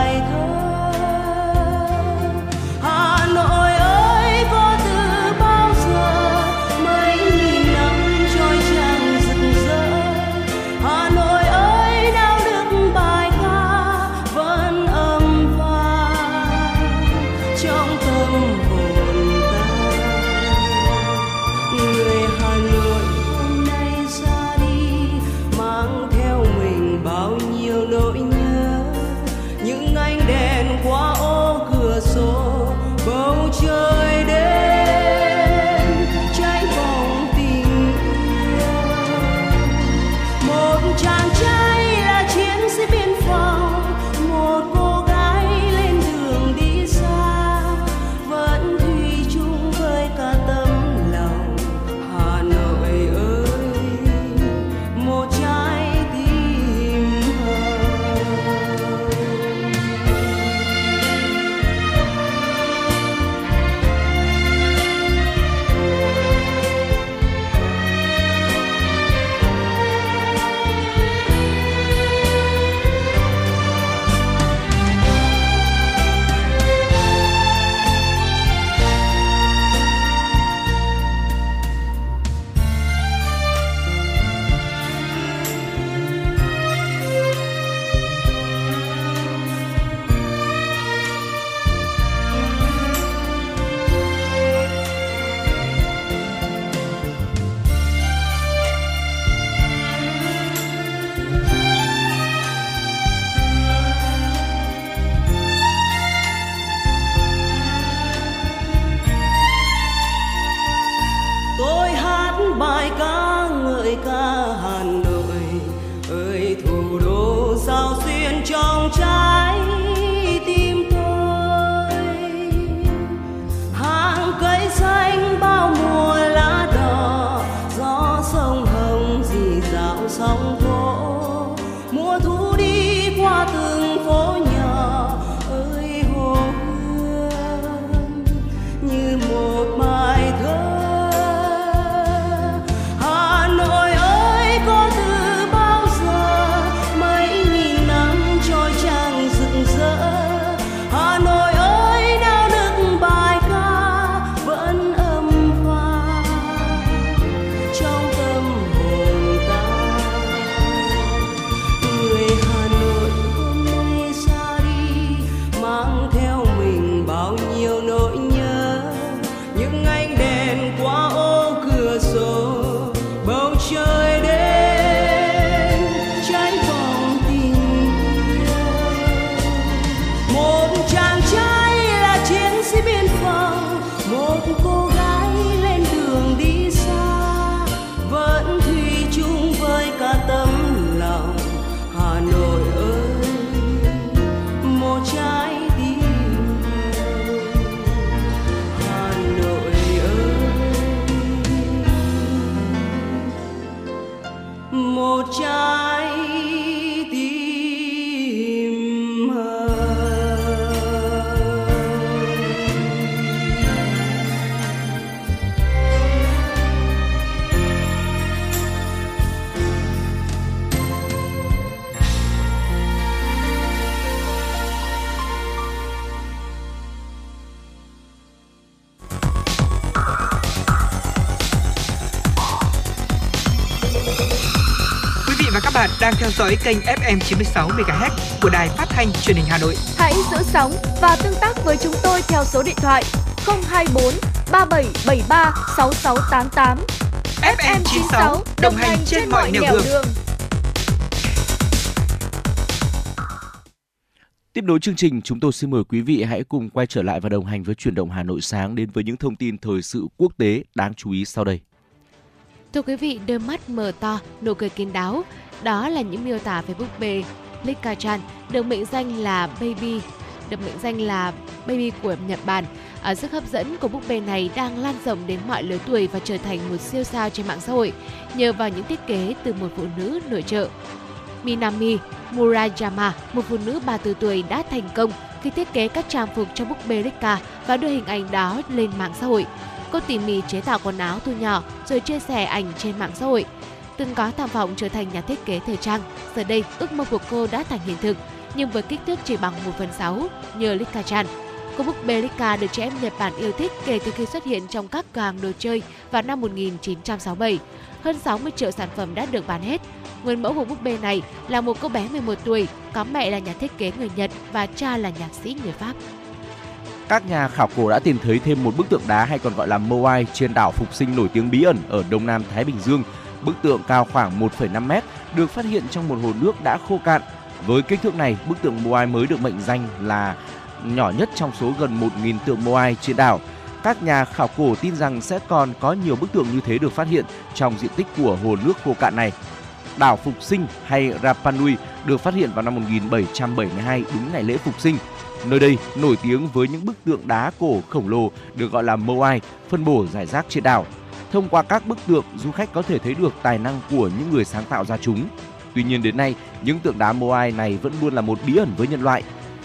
một trái tim hồng. Bạn đang theo dõi kênh ép em chín mươi sáu MHz của đài phát thanh truyền hình Hà Nội. Hãy giữ sóng và tương tác với chúng tôi theo số điện thoại không hai bốn ba bảy bảy ba sáu sáu tám tám. ép em chín mươi sáu đồng hành trên, trên mọi nẻo đường. đường. Tiếp nối chương trình, chúng tôi xin mời quý vị hãy cùng quay trở lại và đồng hành với Chuyển động Hà Nội sáng đến với những thông tin thời sự quốc tế đáng chú ý sau đây. Thưa quý vị, đôi mắt mở to, nụ cười kín đáo. Đó là những miêu tả về búp bê Lika-chan được mệnh danh là Baby, được mệnh danh là Baby của Nhật Bản. À, sức hấp dẫn của búp bê này đang lan rộng đến mọi lứa tuổi và trở thành một siêu sao trên mạng xã hội nhờ vào những thiết kế từ một phụ nữ nội trợ. Minami Murajama, một phụ nữ ba mươi tư tuổi, đã thành công khi thiết kế các trang phục cho búp bê Lika và đưa hình ảnh đó lên mạng xã hội. Cô tỉ mỉ chế tạo quần áo thu nhỏ rồi chia sẻ ảnh trên mạng xã hội. Từng có tham vọng trở thành nhà thiết kế thời trang, giờ đây ước mơ của cô đã thành hiện thực, nhưng với kích thước chỉ bằng một phần sáu nhờ Lika-chan. Cô búp bê Lika được trẻ em Nhật Bản yêu thích kể từ khi xuất hiện trong các cửa hàng đồ chơi vào năm một nghìn chín trăm sáu mươi bảy. Hơn sáu mươi triệu sản phẩm đã được bán hết. Nguyên mẫu của búp bê này là một cô bé mười một tuổi, có mẹ là nhà thiết kế người Nhật và cha là nhạc sĩ người Pháp. Các nhà khảo cổ đã tìm thấy thêm một bức tượng đá hay còn gọi là Moai trên đảo Phục Sinh nổi tiếng bí ẩn ở Đông Nam Thái Bình Dương. Bức tượng cao khoảng một phẩy năm mét được phát hiện trong một hồ nước đã khô cạn. Với kích thước này, bức tượng Moai mới được mệnh danh là nhỏ nhất trong số gần một nghìn tượng Moai trên đảo. Các nhà khảo cổ tin rằng sẽ còn có nhiều bức tượng như thế được phát hiện trong diện tích của hồ nước khô cạn này. Đảo Phục Sinh hay Rapa Nui được phát hiện vào năm một nghìn bảy trăm bảy mươi hai, đúng ngày lễ Phục Sinh. Nơi đây nổi tiếng với những bức tượng đá cổ khổng lồ được gọi là Moai phân bổ rải rác trên đảo. Thông qua các bức tượng, du khách có thể thấy được tài năng của những người sáng tạo ra chúng. Tuy nhiên đến nay, những tượng đá Moai này vẫn luôn là một bí ẩn với nhân loại.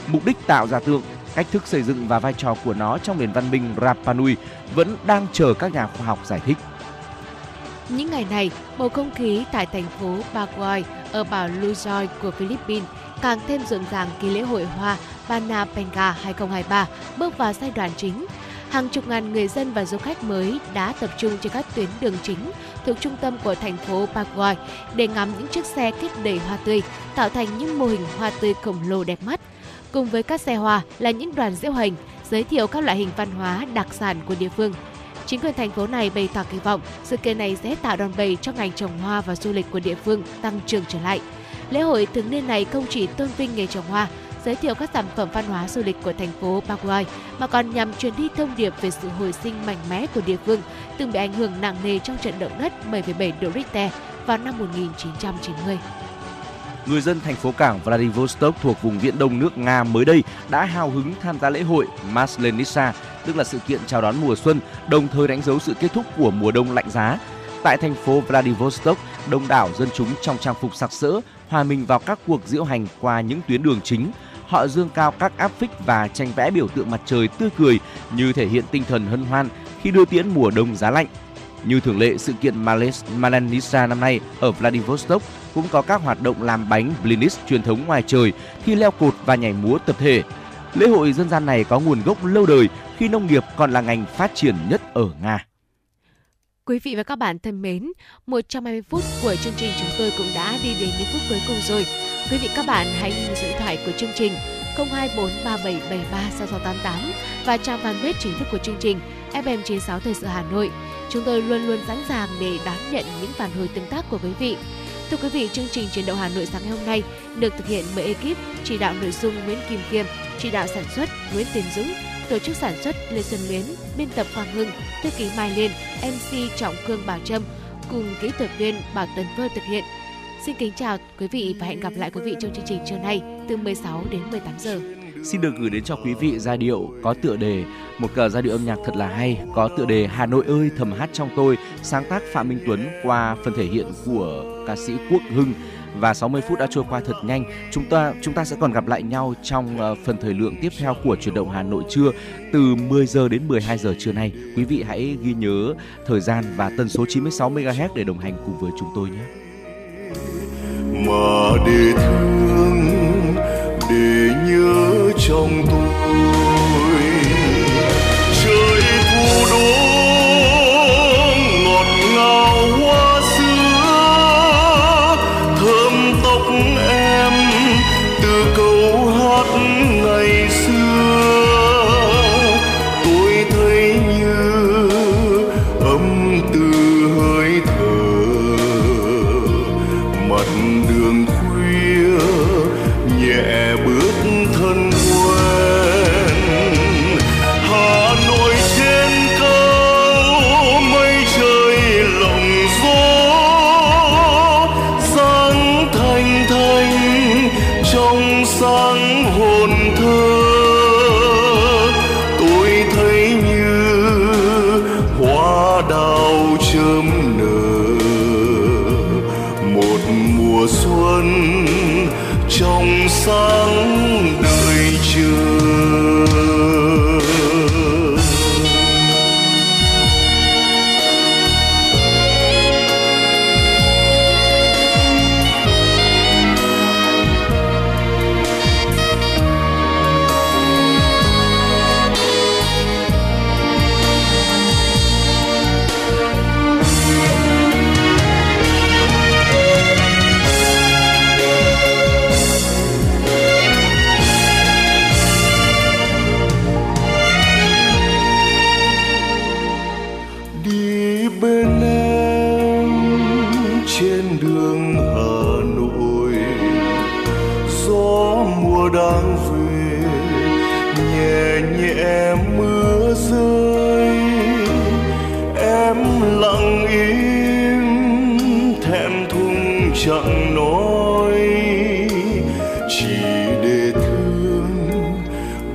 Mục đích tạo ra tượng, cách thức xây dựng và vai trò của nó trong nền văn minh Rapa Nui vẫn đang chờ các nhà khoa học giải thích. Những ngày này, bầu không khí tại thành phố Baguio ở Bảo Luzon của Philippines càng thêm rộn ràng kỳ lễ hội hoa Panapengka hai không hai ba bước vào giai đoạn chính. Hàng chục ngàn người dân và du khách mới đã tập trung trên các tuyến đường chính thuộc trung tâm của thành phố Baguio để ngắm những chiếc xe kết đầy hoa tươi, tạo thành những mô hình hoa tươi khổng lồ đẹp mắt. Cùng với các xe hoa là những đoàn diễu hành, giới thiệu các loại hình văn hóa đặc sản của địa phương. Chính quyền thành phố này bày tỏ kỳ vọng sự kiện này sẽ tạo đòn bẩy cho ngành trồng hoa và du lịch của địa phương tăng trưởng trở lại. Lễ hội thường niên này không chỉ tôn vinh nghề trồng hoa, giới thiệu các sản phẩm văn hóa du lịch của thành phố Baguio mà còn nhằm truyền đi thông điệp về sự hồi sinh mạnh mẽ của địa phương từng bị ảnh hưởng nặng nề trong trận động đất bảy phẩy bảy độ Richter vào năm một nghìn chín trăm chín mươi. Người dân thành phố cảng Vladivostok thuộc vùng viễn đông nước Nga mới đây đã hào hứng tham gia lễ hội Maslenitsa, tức là sự kiện chào đón mùa xuân, đồng thời đánh dấu sự kết thúc của mùa đông lạnh giá. Tại thành phố Vladivostok, đông đảo dân chúng trong trang phục sặc sỡ hòa mình vào các cuộc diễu hành qua những tuyến đường chính. Họ dương cao các áp phích và tranh vẽ biểu tượng mặt trời tươi cười như thể hiện tinh thần hân hoan khi đưa tiễn mùa đông giá lạnh. Như thường lệ, sự kiện Maslenitsa năm nay ở Vladivostok cũng có các hoạt động làm bánh blinis truyền thống ngoài trời, thi leo cột và nhảy múa tập thể. Lễ hội dân gian này có nguồn gốc lâu đời khi nông nghiệp còn là ngành phát triển nhất ở Nga. Quý vị và các bạn thân mến, một trăm hai mươi phút của chương trình chúng tôi cũng đã đi đến những phút cuối cùng rồi. Quý vị các bạn hãy lưu giữ điện thoại của chương trình không hai bốn ba bảy bảy ba sáu sáu tám tám và trang fanpage chính thức của chương trình ép em chín sáu Thời sự Hà Nội. Chúng tôi luôn luôn sẵn sàng để đón nhận những phản hồi tương tác của quý vị. Thưa quý vị, chương trình Chuyển động Hà Nội sáng ngày hôm nay được thực hiện bởi ekip chỉ đạo nội dung Nguyễn Kim Kiêm, chỉ đạo sản xuất Nguyễn Tiến Dũng, tổ chức sản xuất Lê Xuân Luyến, biên tập Hoàng Hưng, thư ký Mai Liên, em xê Trọng Khương Bảo Trâm cùng kỹ thuật viên Bảo Tuấn Vơ thực hiện. Xin kính chào quý vị và hẹn gặp lại quý vị trong chương trình trưa nay từ mười sáu đến mười tám giờ. xin được gửi đến cho quý vị giai điệu có tựa đề, một cờ giai điệu âm nhạc thật là hay, có tựa đề Hà Nội ơi thầm hát trong tôi, sáng tác Phạm Minh Tuấn qua phần thể hiện của ca sĩ Quốc Hưng. Và sáu mươi phút đã trôi qua thật nhanh. Chúng ta chúng ta sẽ còn gặp lại nhau trong uh, phần thời lượng tiếp theo của Chuyển động Hà Nội trưa, từ mười giờ đến mười hai giờ trưa nay. Quý vị hãy ghi nhớ thời gian và tần số chín mươi sáu mê ga héc để đồng hành cùng với chúng tôi nhé. Mà để thương, để nhớ trong tôi. Trời thu đô ngọt ngào hoa sữa, thơm tóc em từ câu hát ngày xưa. Tôi thấy như âm từ hơi thở, mặt đường khuya nhẹ bước thân quen. Hà Nội trên cao mây trời lộng gió, sáng thanh thanh trong sáng hồn thơ. Tôi thấy như hoa đào chớm nở, một mùa xuân trong sáng đời chưa. Đang về nhẹ nhẹ mưa rơi, em lặng im thẹn thùng chẳng nói, chỉ để thương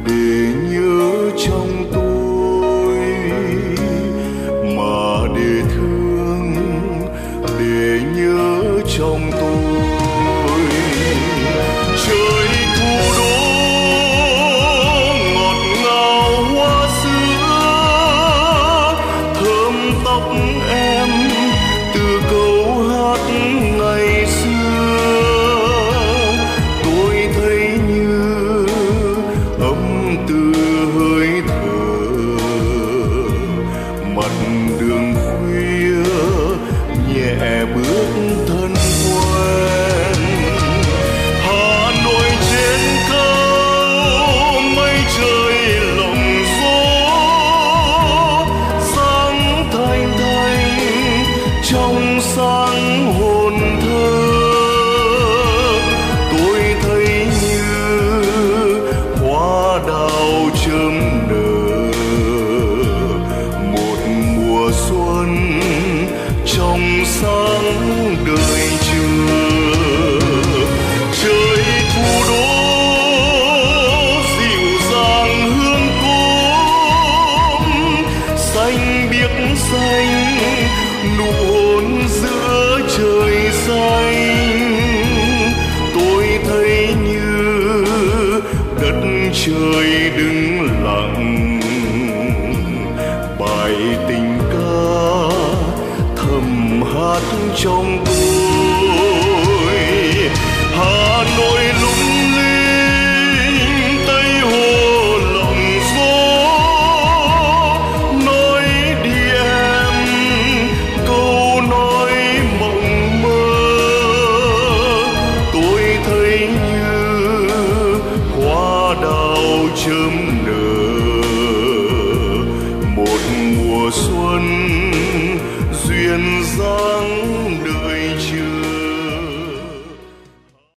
để nhớ trong tôi. Mà để thương để nhớ trong tôi. Trong sáng hồ